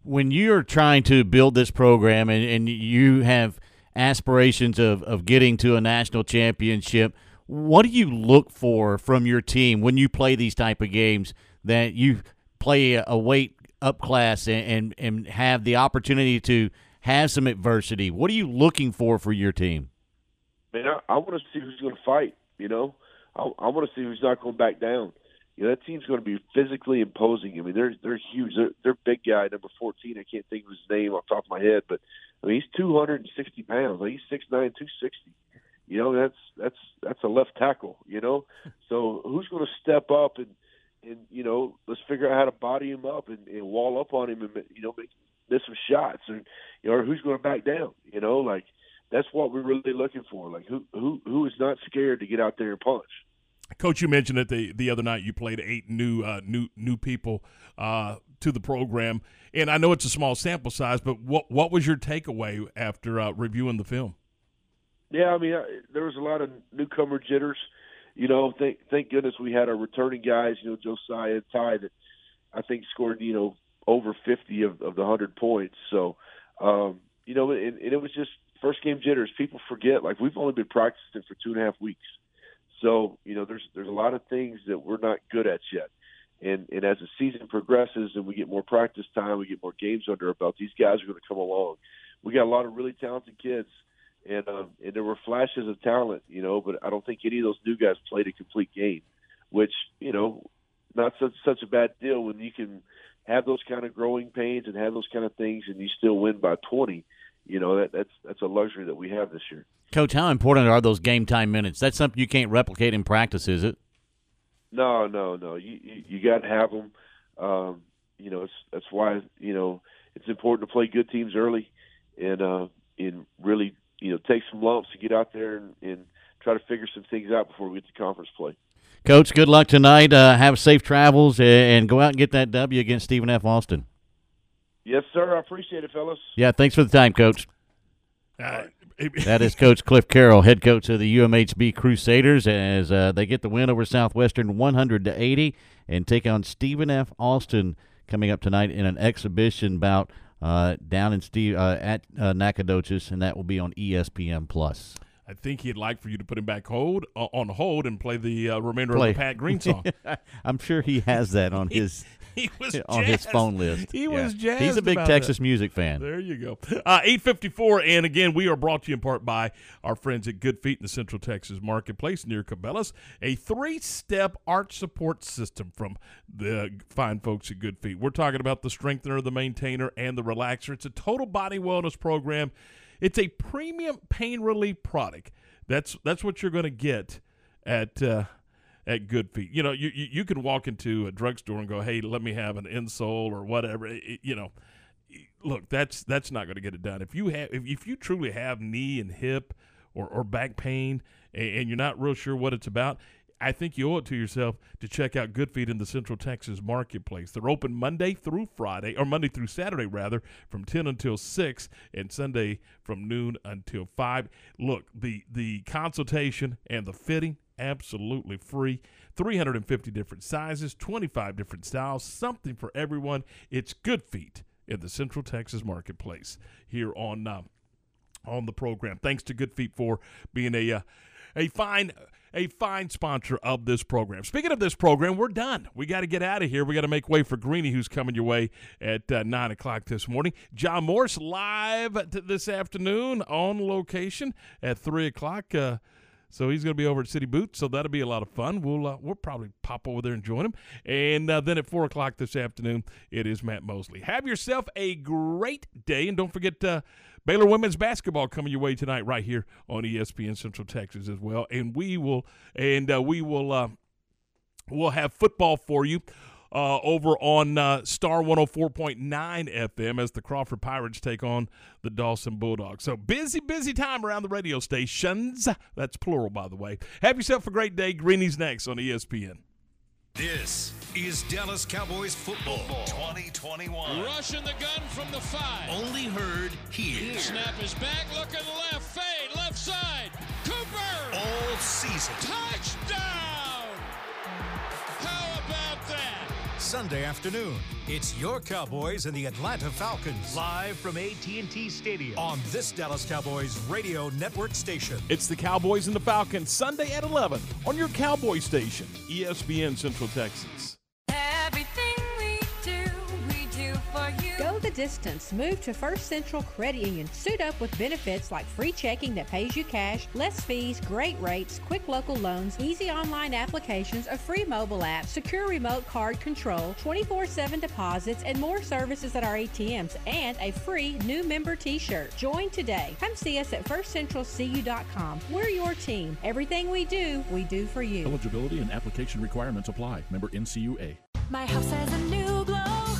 When you're trying to build this program and you have aspirations of getting to a national championship, what do you look for from your team when you play these type of games, that you play a weight up class and have the opportunity to have some adversity? What are you looking for your team? Man, I want to see who's going to fight, you know. I want to see who's not going back down. You know, that team's going to be physically imposing. I mean, they're huge. They're big guy, number 14. I can't think of his name off the top of my head, but, I mean, he's 260 pounds. Like, he's 6'9", 260. You know, that's a left tackle, you know. So who's going to step up and you know, let's figure out how to body him up and wall up on him and, you know, miss some shots, and, you know, or who's going to back down, you know. Like, that's what we're really looking for. Like, who is not scared to get out there and punch. Coach, you mentioned that the other night you played 8 new people to the program, and I know it's a small sample size, but what was your takeaway after reviewing the film? Yeah, I mean, there was a lot of newcomer jitters. You know, thank goodness we had our returning guys, you know, Josiah and Ty, that I think scored, you know, over 50 of the 100 points. So, you know, and it was just first-game jitters. People forget, like, we've only been practicing for 2.5 weeks. So, you know, there's a lot of things that we're not good at yet. And as the season progresses and we get more practice time, we get more games under our belt, these guys are going to come along. We got a lot of really talented kids. And there were flashes of talent, you know, but I don't think any of those new guys played a complete game, which, you know, not such a bad deal when you can have those kind of growing pains and have those kind of things, and you still win by 20. You know, that's a luxury that we have this year. Coach, how important are those game time minutes? That's something you can't replicate in practice, is it? No. You got to have them. That's why it's important to play good teams early, and really take some lumps to get out there and try to figure some things out before we get to conference play. Coach, good luck tonight. Have safe travels and go out and get that W against Stephen F. Austin. Yes, sir. I appreciate it, fellas. Yeah, thanks for the time, Coach. That is Coach Cliff Carroll, head coach of the UMHB Crusaders, as they get the win over Southwestern 100-80 and take on Stephen F. Austin coming up tonight in an exhibition bout down in at Nacogdoches, and that will be on ESPN+. I think he'd like for you to put him back on hold and play the remainder of the Pat Green song. I'm sure he has that on his his phone list. He was jazzed. He's a big Texas music fan. There you go. 8:54, and again, we are brought to you in part by our friends at Good Feet in the Central Texas Marketplace near Cabela's, a 3-step arch support system from the fine folks at Good Feet. We're talking about the strengthener, the maintainer, and the relaxer. It's a total body wellness program. It's a premium pain relief product. That's what you're going to get at Good Feet. You can walk into a drugstore and go, hey, let me have an insole or whatever. Look, that's not going to get it done. If you truly have knee and hip or back pain and you're not real sure what it's about, I think you owe it to yourself to check out Good Feet in the Central Texas Marketplace. They're open Monday through Saturday, rather, from 10 until 6, and Sunday from noon until 5. Look, the consultation and the fitting, absolutely free. 350 different sizes, 25 different styles, something for everyone. It's Good Feet in the Central Texas Marketplace here on the program. Thanks to Good Feet for being a fine sponsor of this program. Speaking of this program, we're done. We got to get out of here. We got to make way for Greeny, who's coming your way at 9 o'clock this morning. John Morse live this afternoon on location at 3 o'clock. So he's going to be over at City Boots, so that'll be a lot of fun. We'll probably pop over there and join him. And then at 4 o'clock this afternoon, it is Matt Mosley. Have yourself a great day, and don't forget Baylor women's basketball coming your way tonight right here on ESPN Central Texas as well. And we'll have football for you over on Star 104.9 FM as the Crawford Pirates take on the Dawson Bulldogs. So busy time around the radio stations. That's plural, by the way. Have yourself a great day. Greeny's next on ESPN. This is Dallas Cowboys football 2021. Rushing the gun from the 5. Only heard here. Snap is back, looking left, fade, left side. Cooper! All season. Touchdown! How about that? Sunday afternoon, it's your Cowboys and the Atlanta Falcons. Live from AT&T Stadium on this Dallas Cowboys radio network station. It's the Cowboys and the Falcons, Sunday at 11 on your Cowboys station, ESPN Central Texas. Everything we do for you. Go the distance. Move to First Central Credit Union. Suit up with benefits like free checking that pays you cash, less fees, great rates, quick local loans, easy online applications, a free mobile app, secure remote card control, 24/7 deposits, and more services at our ATMs, and a free new member t-shirt. Join today. Come see us at firstcentralcu.com. We're your team. Everything we do for you. Eligibility and application requirements apply. Member NCUA. My house has a new glow.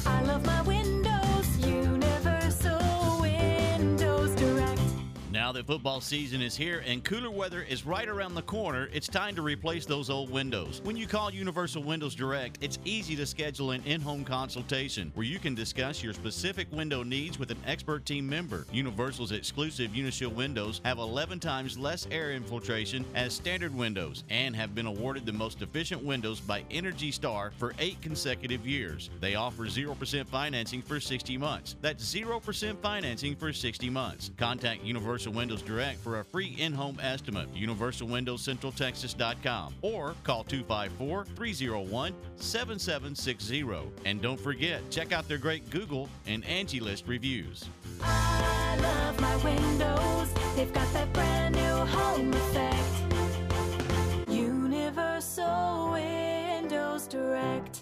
I love my windows, Universal Windows Direct. Now that football season is here and cooler weather is right around the corner, it's time to replace those old windows. When you call Universal Windows Direct, it's easy to schedule an in-home consultation where you can discuss your specific window needs with an expert team member. Universal's exclusive Unishield windows have 11 times less air infiltration as standard windows and have been awarded the most efficient windows by Energy Star for 8 consecutive years. They offer 0% financing for 60 months. That's 0% financing for 60 months. Contact Universal Windows Direct for a free in-home estimate. UniversalWindowsCentralTexas.com or call 254-301-7760. And don't forget, check out their great Google and Angie List reviews. I love my windows. They've got that brand new home effect. Universal Windows Direct.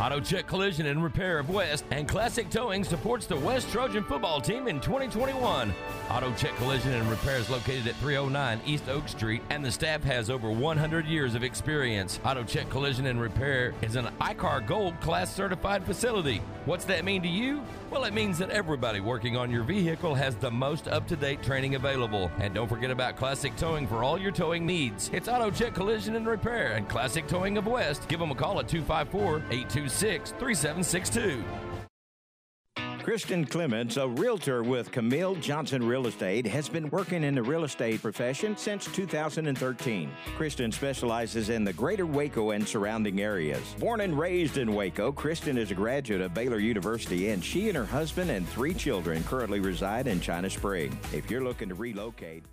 Auto Check Collision and Repair of West and Classic Towing supports the West Trojan football team in 2021. Auto Check Collision and Repair is located at 309 East Oak Street, and the staff has over 100 years of experience. Auto Check Collision and Repair is an iCar Gold Class certified facility. What's that mean to you? Well, it means that everybody working on your vehicle has the most up-to-date training available. And don't forget about Classic Towing for all your towing needs. It's Auto Check Collision and Repair and Classic Towing of West. Give them a call at 254-826-3762. Kristen Clements, a realtor with Camille Johnson Real Estate, has been working in the real estate profession since 2013. Kristen specializes in the greater Waco and surrounding areas. Born and raised in Waco, Kristen is a graduate of Baylor University, and she and her husband and 3 children currently reside in China Spring. If you're looking to relocate...